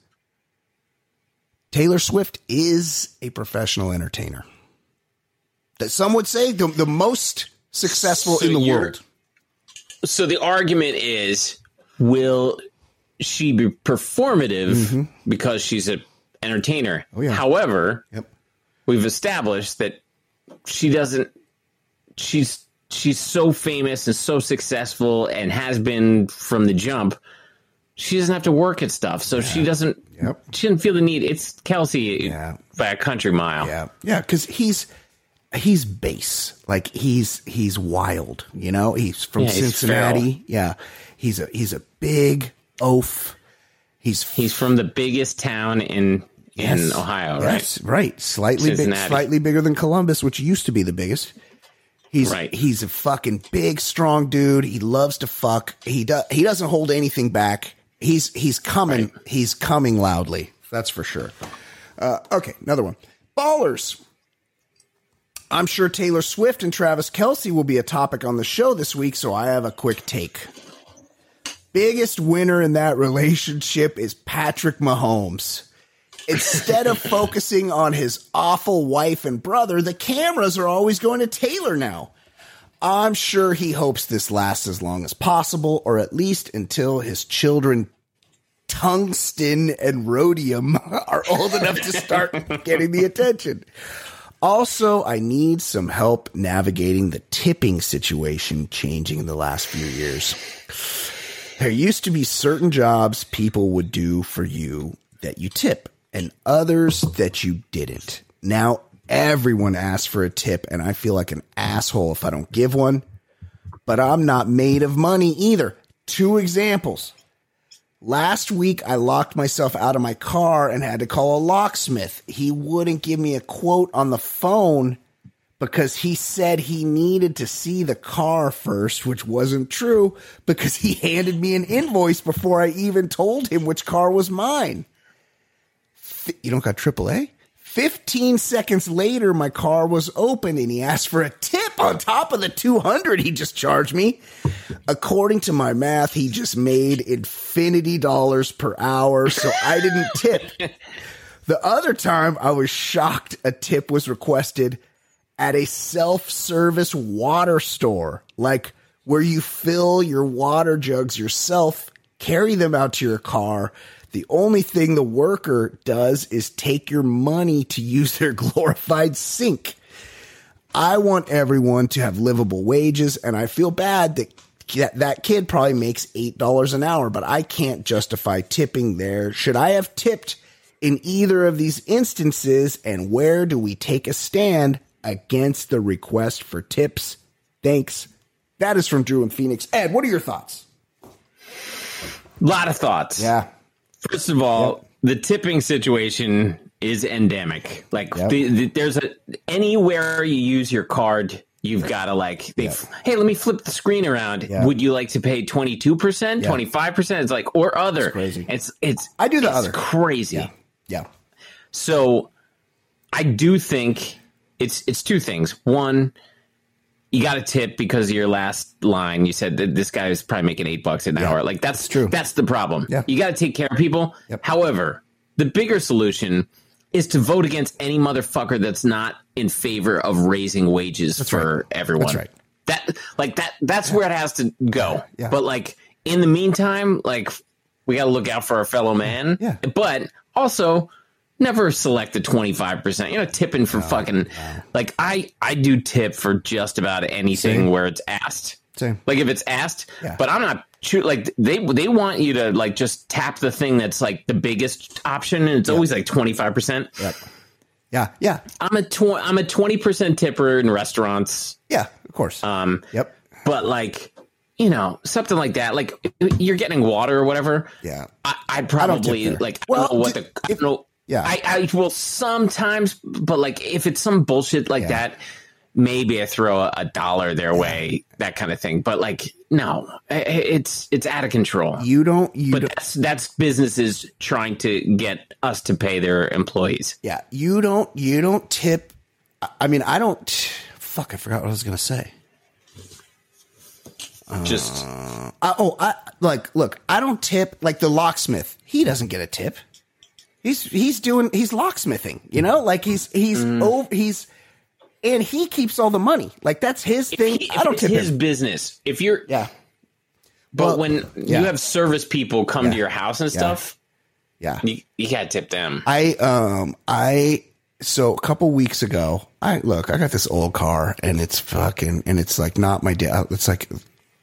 Taylor Swift is a professional entertainer. That some would say the, the most successful so in the world. So the argument is, will she be performative mm-hmm. because she's an entertainer? Oh, yeah. However, yep. we've established that she doesn't. She's she's so famous and so successful and has been from the jump. She doesn't have to work at stuff, so yeah. she doesn't. Yep. She doesn't feel the need. It's Kelce yeah. by a country mile. Yeah, yeah, because he's. He's base, like he's he's wild, you know. He's from yeah, Cincinnati. He's yeah, he's a he's a big oaf. He's he's from the biggest town in yes, in Ohio, right? Yes, right, slightly big, slightly bigger than Columbus, which used to be the biggest. He's right. he's a fucking big, strong dude. He loves to fuck. He does. He doesn't hold anything back. He's he's coming. Right. He's coming loudly. That's for sure. Uh, okay, another one. Ballers. I'm sure Taylor Swift and Travis Kelce will be a topic on the show this week, so I have a quick take. Biggest winner in that relationship is Patrick Mahomes. Instead of focusing on his awful wife and brother, the cameras are always going to Taylor now. I'm sure he hopes this lasts as long as possible, or at least until his children Tungsten and Rhodium are old enough to start getting the attention. Also, I need some help navigating the tipping situation changing in the last few years. There used to be certain jobs people would do for you that you tip and others that you didn't. Now everyone asks for a tip, and I feel like an asshole if I don't give one. But I'm not made of money either. Two examples. Last week, I locked myself out of my car and had to call a locksmith. He wouldn't give me a quote on the phone because he said he needed to see the car first, which wasn't true because he handed me an invoice before I even told him which car was mine. You don't got triple A? fifteen seconds later, my car was open and he asked for a tip on top of the two hundred he just charged me. According to my math, he just made infinity dollars per hour, so I didn't tip. The other time, I was shocked a tip was requested at a self-service water store, like where you fill your water jugs yourself, carry them out to your car. The only thing the worker does is take your money to use their glorified sink. I want everyone to have livable wages, and I feel bad that that kid probably makes eight dollars an hour, but I can't justify tipping there. Should I have tipped in either of these instances, and where do we take a stand against the request for tips? Thanks. That is from Drew in Phoenix. Ed, what are your thoughts? A lot of thoughts. Yeah. First of all, yep. The tipping situation is endemic. Like, yep. the, the, there's a anywhere you use your card, you've got to like, they, yep. hey, let me flip the screen around. Yep. Would you like to pay twenty-two percent, yep. twenty-five percent? It's like, or other. It's crazy. It's, it's, I do the it's other. Crazy. Yeah. yeah. So I do think it's, it's two things. One, you got a tip because of your last line. You said that this guy is probably making eight bucks an yeah, hour. Like that's true. That's the problem. Yeah. You got to take care of people. Yep. However, the bigger solution is to vote against any motherfucker that's not in favor of raising wages that's for right. everyone. That's right. That like that. That's yeah. where it has to go. Yeah. Yeah. But like in the meantime, like we got to look out for our fellow man. Yeah. But also. Never select the twenty-five percent, you know, tipping for no, fucking no. like I, I do tip for just about anything Same. Where it's asked. Same. Like if it's asked, yeah. but I'm not like they they want you to like just tap the thing that's like the biggest option. And it's yep. always like twenty-five percent. Yep. Yeah. Yeah. I'm a tw- I'm a twenty percent tipper in restaurants. Yeah, of course. Um, yep. But like. You know, something like that. Like you're getting water or whatever. Yeah. I, I probably I like, I well, don't know what the, I don't know. Yeah, I, I will sometimes, but like if it's some bullshit like yeah. that, maybe I throw a, a dollar their yeah. way, that kind of thing. But like, no, it's it's out of control. You don't. You but don't, that's that's businesses trying to get us to pay their employees. Yeah, you don't. You don't tip. I mean, I don't. Fuck, I forgot what I was gonna say. Just uh, I, oh, I like look. I don't tip like the locksmith. He doesn't get a tip. He's he's doing he's locksmithing, you know, like he's he's mm. over, he's and he keeps all the money, like that's his thing. He, I don't tip his him. Business. If you're yeah, but well, when yeah. you have service people come yeah. to your house and yeah. stuff, yeah, you, you gotta tip them. I um I so a couple weeks ago, I look, I got this old car and it's fucking and it's like not my dad. It's like.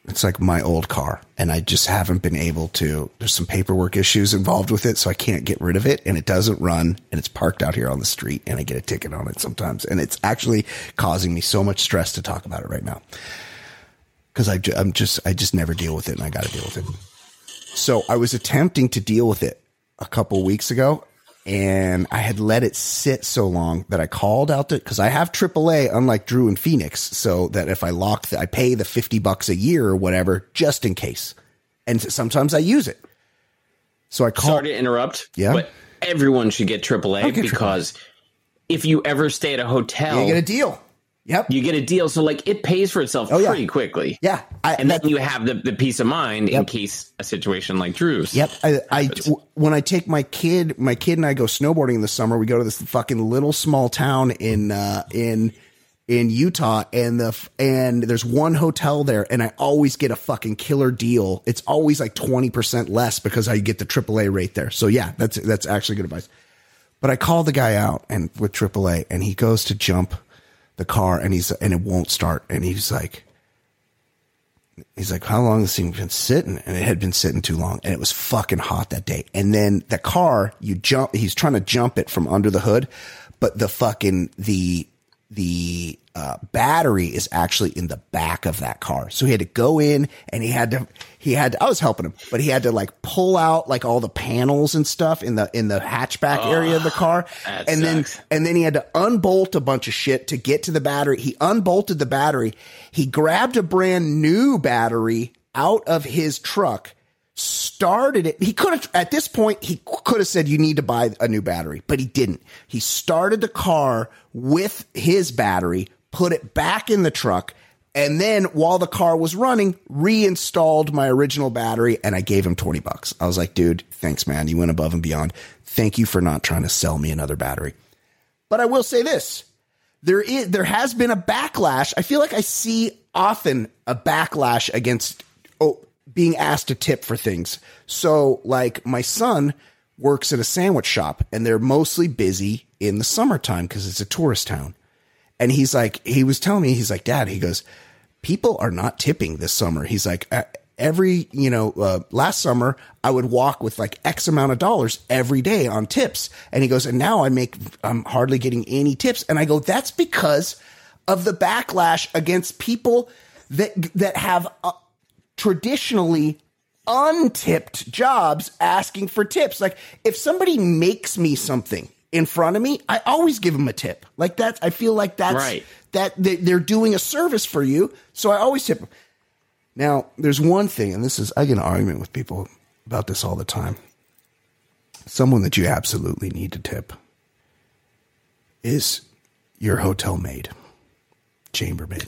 It's like my old car and I just haven't been able to, there's some paperwork issues involved with it. So I can't get rid of it and it doesn't run and it's parked out here on the street and I get a ticket on it sometimes. And it's actually causing me so much stress to talk about it right now. Cause I, I'm just, I just never deal with it and I got to deal with it. So I was attempting to deal with it a couple weeks ago and I had let it sit so long that I called out to because I have triple A, unlike Drew and Phoenix, so that if I lock, the, I pay the fifty bucks a year or whatever, just in case. And sometimes I use it. So I called. Sorry to interrupt, yeah. but everyone should get triple A get because triple A. If you ever stay at a hotel. You get a deal. Yep. You get a deal. So like it pays for itself oh, pretty yeah. quickly. Yeah. I, and then you have the, the peace of mind yep. in case a situation like Drew's. Yep. I, I, when I take my kid, my kid and I go snowboarding in the summer, we go to this fucking little small town in, uh, in, in Utah and the, and there's one hotel there and I always get a fucking killer deal. It's always like twenty percent less because I get the triple A rate there. So yeah, that's, that's actually good advice. But I call the guy out and with triple A and he goes to jump the car and he's and it won't start and he's like he's like how long this thing been sitting and it had been sitting too long and it was fucking hot that day and then the car you jump he's trying to jump it from under the hood but the fucking, the, the, uh, battery is actually in the back of that car. So he had to go in and he had to, he had to, I was helping him, but he had to like pull out like all the panels and stuff in the, in the hatchback oh, area of the car. And sucks. then, and then he had to unbolt a bunch of shit to get to the battery. He unbolted the battery. He grabbed a brand new battery out of his truck, started it. He could have, at this point, he could have said, you need to buy a new battery, but he didn't. He started the car with his battery, put it back in the truck. And then while the car was running, reinstalled my original battery. And I gave him twenty bucks. I was like, dude, thanks, man. You went above and beyond. Thank you for not trying to sell me another battery. But I will say this, there is, there has been a backlash. I feel like I see often a backlash against, oh, being asked to tip for things. So like my son works at a sandwich shop and they're mostly busy in the summertime because it's a tourist town. And he's like, he was telling me, he's like, Dad, he goes, people are not tipping this summer. He's like, every, you know, uh, last summer I would walk with like X amount of dollars every day on tips. And he goes, and now I make, I'm hardly getting any tips. And I go, that's because of the backlash against people that, that have uh, traditionally untipped jobs asking for tips. Like if somebody makes me something in front of me, I always give them a tip. Like that's, I feel like that's right. That they're doing a service for you. So I always tip them. Now there's one thing, and this is, I get an argument with people about this all the time. Someone that you absolutely need to tip is your hotel maid, chambermaid.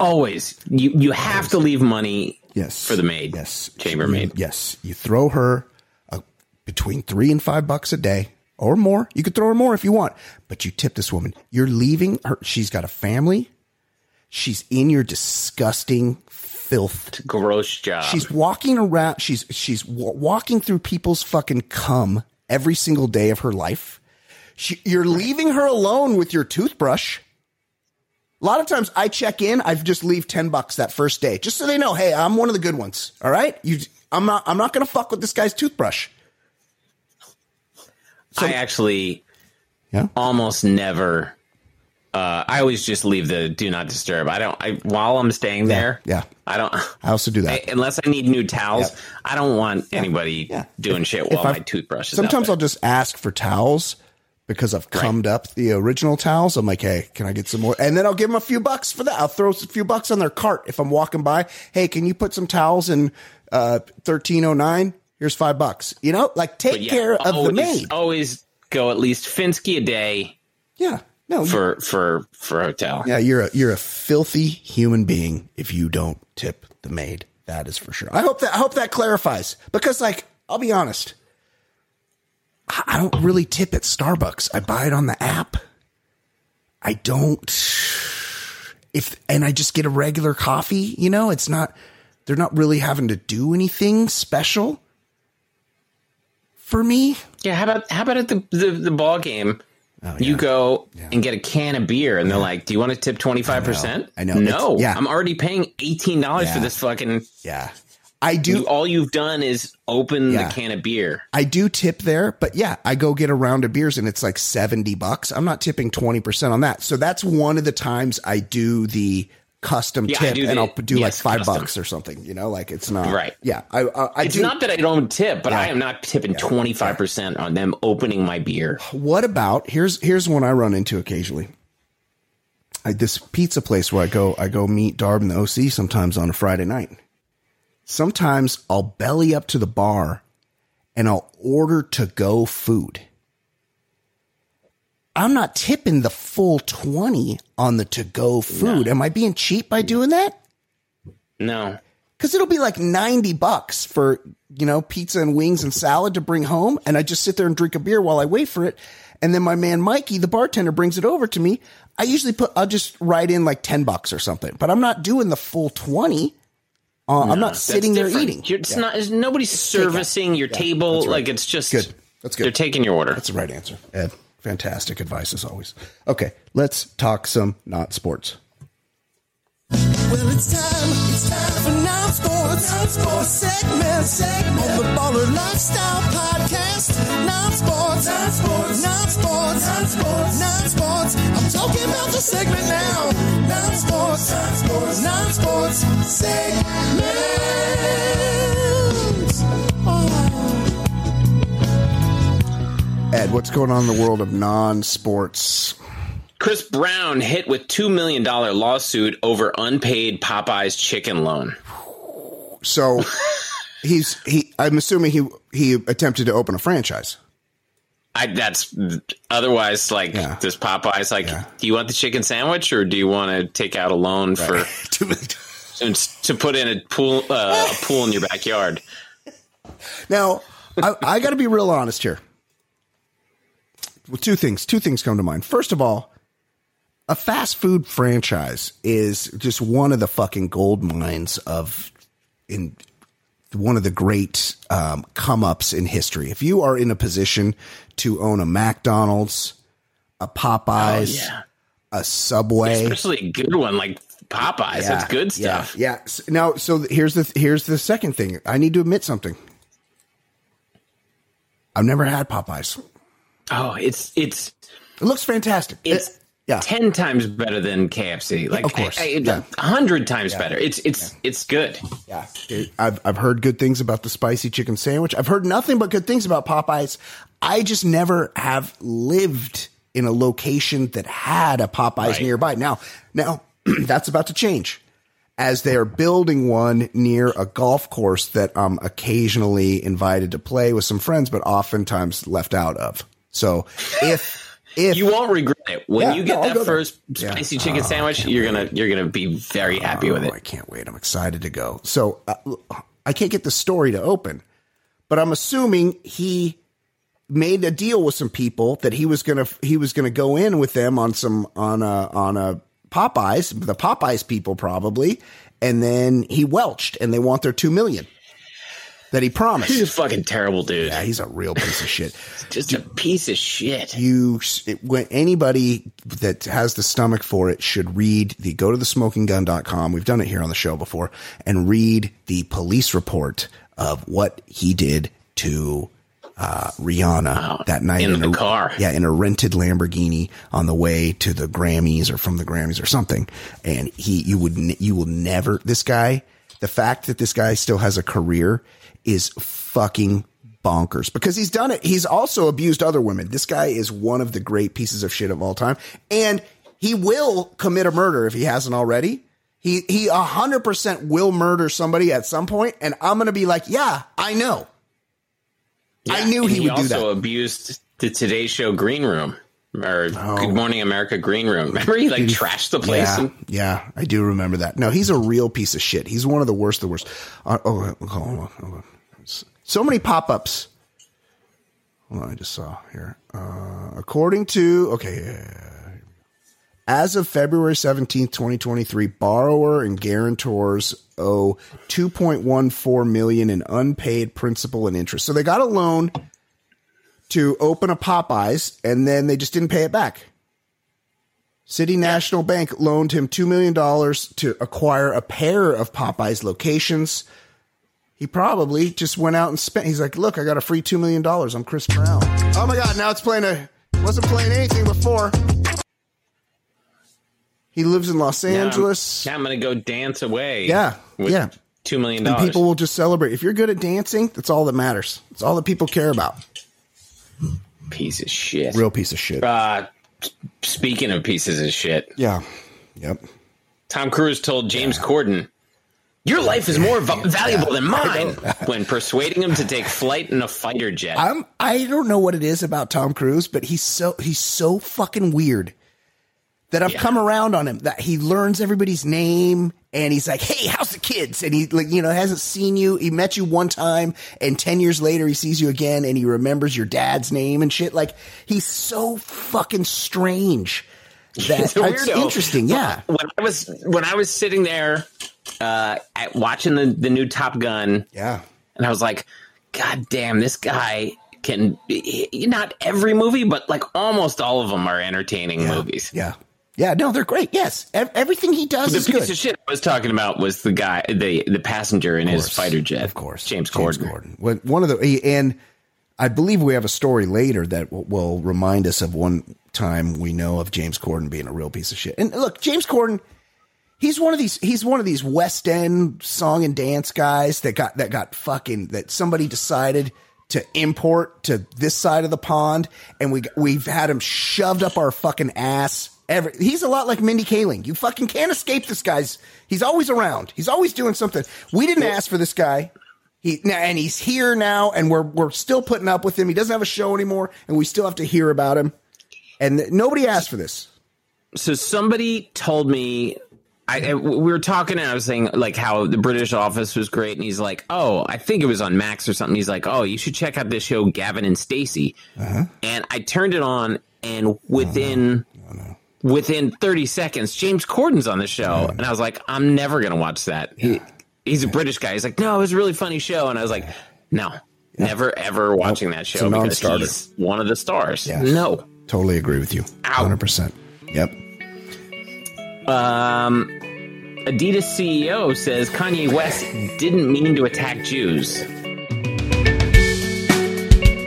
Always. You, you have always. to leave money. Yes. For the maid. Yes. Chambermaid. You, yes. You throw her a, between three and five bucks a day or more. You could throw her more if you want, but you tip this woman. You're leaving her. She's got a family. She's in your disgusting filth. Gross job. She's walking around. She's, she's w- walking through people's fucking cum every single day of her life. She, you're leaving her alone with your toothbrush. A lot of times I check in, I just leave ten bucks that first day, just so they know, hey, I'm one of the good ones. All right. You, I'm not, I'm not going to fuck with this guy's toothbrush. So, I actually yeah. almost never, uh, I always just leave the do not disturb. I don't, I, while I'm staying there. Yeah. yeah. I don't, I also do that I, unless I need new towels. Yeah. I don't want yeah. anybody yeah. doing if, shit while I, my toothbrush is sometimes out there. I'll just ask for towels. Because I've cummed right. up the original towels. I'm like, hey, can I get some more? And then I'll give them a few bucks for that. I'll throw a few bucks on their cart if I'm walking by. Hey, can you put some towels in uh, thirteen oh nine? Here's five bucks. You know, like take yeah, care of always, the maid. Always go at least Finsky a day. Yeah. No. For for for hotel. Yeah, you're a, you're a filthy human being if you don't tip the maid. That is for sure. I hope that I hope that clarifies, because like I'll be honest. I don't really tip at Starbucks. I buy it on the app. I don't if and I just get a regular coffee, you know, it's not they're not really having to do anything special for me. Yeah, how about how about at the, the, the ball game? Oh, yeah. You go yeah. and get a can of beer and yeah. they're like, do you want to tip twenty-five percent? I know. I know. No, yeah. I'm already paying eighteen dollars yeah. for this fucking yeah. I do. You, all you've done is open yeah. the can of beer. I do tip there, but yeah, I go get a round of beers and it's like seventy bucks. I'm not tipping twenty percent on that. So that's one of the times I do the custom yeah, tip, and the, I'll do yes, like five custom. bucks or something, you know, like it's not right. Yeah. I, I, I it's do, not that I don't tip, but yeah. I am not tipping yeah. twenty-five percent on them opening my beer. What about, here's, here's one I run into occasionally. I, this pizza place where I go, I go meet Darb and the O C sometimes on a Friday night. Sometimes I'll belly up to the bar and I'll order to go food. I'm not tipping the full twenty on the to go food. No. Am I being cheap by doing that? No. Because it'll be like ninety bucks for, you know, pizza and wings and salad to bring home. And I just sit there and drink a beer while I wait for it. And then my man, Mikey, the bartender, brings it over to me. I usually put, I'll just write in like ten bucks or something, but I'm not doing the full twenty. Uh, no, I'm not sitting there different. eating. You're, it's yeah. not. Nobody's it's servicing your yeah, table. Right. Like it's just. Good. That's good. They're taking your order. That's the right answer, Ed. Fantastic advice as always. Okay, let's talk some not sports. Well, it's time. It's time for not sports. Not sports segment. Segment on the Baller Lifestyle Podcast. Not sports. Not sports. Not sports. Not sports. Not sports. talking about the segment now. Non-sports, non-sports, non-sports segments. Oh. Ed, what's going on in the world of non-sports? Chris Brown hit with two million dollars lawsuit over unpaid Popeye's chicken loan. So he's he. I'm assuming he he attempted to open a franchise. I, that's otherwise like yeah. This Popeye's like, yeah. Do you want the chicken sandwich or do you want to take out a loan right. for to, to put in a pool uh, a pool in your backyard? Now, I, I got to be real honest here. Well, two things, two things come to mind. First of all, a fast food franchise is just one of the fucking gold mines of in. One of the great um, come-ups in history. If you are in a position to own a McDonald's, a Popeyes, oh, yeah. a Subway, especially a good one like Popeyes, yeah, that's good stuff. Yeah. yeah. Now, so here's the here's the second thing. I need to admit something. I've never had Popeyes. Oh, it's it's it looks fantastic. It's it, yeah. ten times better than K F C. Like, of course, a yeah. hundred times yeah. better. It's it's yeah. it's good. Yeah, Dude, I've I've heard good things about the spicy chicken sandwich. I've heard nothing but good things about Popeyes. I just never have lived in a location that had a Popeyes right. nearby. Now, now that's about to change as they are building one near a golf course that I'm occasionally invited to play with some friends, but oftentimes left out of. So if If, you won't regret it when yeah, you get no, that first there. spicy yeah. chicken oh, sandwich. You're gonna wait. you're gonna be very happy oh, with it. I can't wait. I'm excited to go. So uh, I can't get the story to open, but I'm assuming he made a deal with some people that he was gonna he was gonna go in with them on some on a on a Popeyes, the Popeyes people probably, and then he welched and they want their two million. That he promised. He's a fucking terrible dude. Yeah, he's a real piece of shit. Just dude, a piece of shit. You, it, when anybody that has the stomach for it should read the go to the smoking gun dot com. We've done it here on the show before, and read the police report of what he did to uh, Rihanna wow. that night in, in the a, car. Yeah, in a rented Lamborghini on the way to the Grammys or from the Grammys or something. And he, you would, you will never. This guy, the fact that this guy still has a career is fucking bonkers because he's done it. He's also abused other women. This guy is one of the great pieces of shit of all time. And he will commit a murder if he hasn't already. He he one hundred percent will murder somebody at some point. And I'm going to be like, yeah, I know. Yeah, I knew he, he would do that. He also abused the Today Show green room or oh. Good Morning America green room. Remember he like trashed the place? Yeah, and- yeah, I do remember that. No, he's a real piece of shit. He's one of the worst, the worst. Uh, oh, hold on, hold on. So many pop-ups. Hold on, I just saw here. Uh, according to, okay. Yeah. As of February seventeenth, twenty twenty-three, borrower and guarantors owe two point one four million dollars in unpaid principal and interest. So they got a loan to open a Popeyes, and then they just didn't pay it back. City National Bank loaned him two million dollars to acquire a pair of Popeyes locations. He probably just went out and spent. He's like, look, I got a free two million dollars. I'm Chris Brown. Oh, my God. Now it's playing a wasn't playing anything before. He lives in Los Angeles. Now I'm, I'm going to go dance away. Yeah. With yeah. two million dollars. And people will just celebrate. If you're good at dancing, that's all that matters. It's all that people care about. Piece of shit. Real piece of shit. Uh, speaking of pieces of shit. Yeah. Yep. Tom Cruise told James yeah. Corden, your life is more v- valuable than mine when persuading him to take flight in a fighter jet. I'm, I don't know what it is about Tom Cruise, but he's so he's so fucking weird that I've yeah. come around on him, that he learns everybody's name and he's like, hey, how's the kids? And he like, you know, hasn't seen you. He met you one time and ten years later he sees you again and he remembers your dad's name and shit. Like he's so fucking strange. That's interesting. Yeah. When I was when I was sitting there uh, at watching the, the new Top Gun. Yeah. And I was like, God damn, this guy can he, not every movie, but like almost all of them are entertaining yeah. movies. Yeah. Yeah. No, they're great. Yes. Ev- everything he does the is good. The piece of shit I was talking about was the guy, the, the passenger in his fighter jet. Of course. James, James Corden. Corden. One of the and I believe we have a story later that will, will remind us of one time we know of James Corden being a real piece of shit. And look, James Corden, he's one of these, he's one of these West End song and dance guys that got, that got fucking, that somebody decided to import to this side of the pond. And we, we've had him shoved up our fucking ass. Every, he's a lot like Mindy Kaling. You fucking can't escape this guy's. He's always around. He's always doing something. We didn't ask for this guy. He, and he's here now, and we're we're still putting up with him. He doesn't have a show anymore, and we still have to hear about him. And th- nobody asked for this. So somebody told me, I, I, we were talking, and I was saying like how the British Office was great, and he's like, oh, I think it was on Max or something. He's like, oh, you should check out this show, Gavin and Stacey. Uh-huh. And I turned it on, and within oh, no. Oh, no. within thirty seconds, James Corden's on the show, oh, no. and I was like, I'm never gonna watch that. He, yeah. He's a British guy. He's like, no, it was a really funny show. And I was like, no, yeah. never, ever watching nope. that show because he's one of the stars. Yes. No. Totally agree with you. Ow. one hundred percent. Yep. Um, Adidas C E O says Kanye West didn't mean to attack Jews.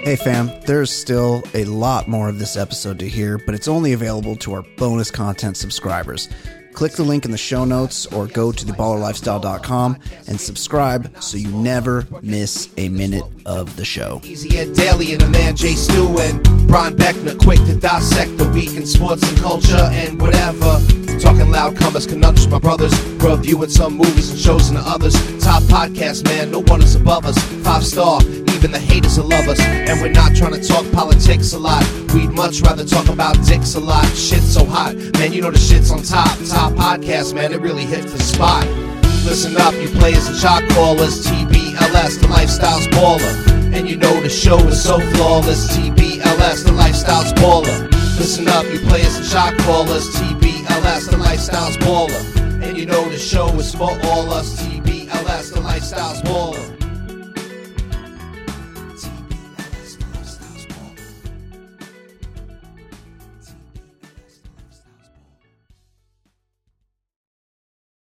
Hey, fam. There's still a lot more of this episode to hear, but it's only available to our bonus content subscribers. Click the link in the show notes or go to the baller lifestyle dot com and subscribe so you never miss a minute of the show. Easy Ed Daly and the man Jay Stu and Brian Beckner, quick to dissect the week in sports and culture and whatever. Talking loud, comers, conundrums, my brothers. Reviewing some movies and shows and the others. Top podcast, man, no one is above us. Five star, even the haters will love us. And we're not trying to talk politics a lot. We'd much rather talk about dicks a lot. Shit's so hot, man, you know the shit's on top. Top podcast, man, it really hit the spot. Listen up, you players and shot callers. T B L S, the lifestyle's baller. And you know the show is so flawless. T B L S, the lifestyle's baller. Listen up, you players and shot callers. T B L S, the lifestyle's baller. And you know the show is for all us. T B L S, the lifestyle's baller.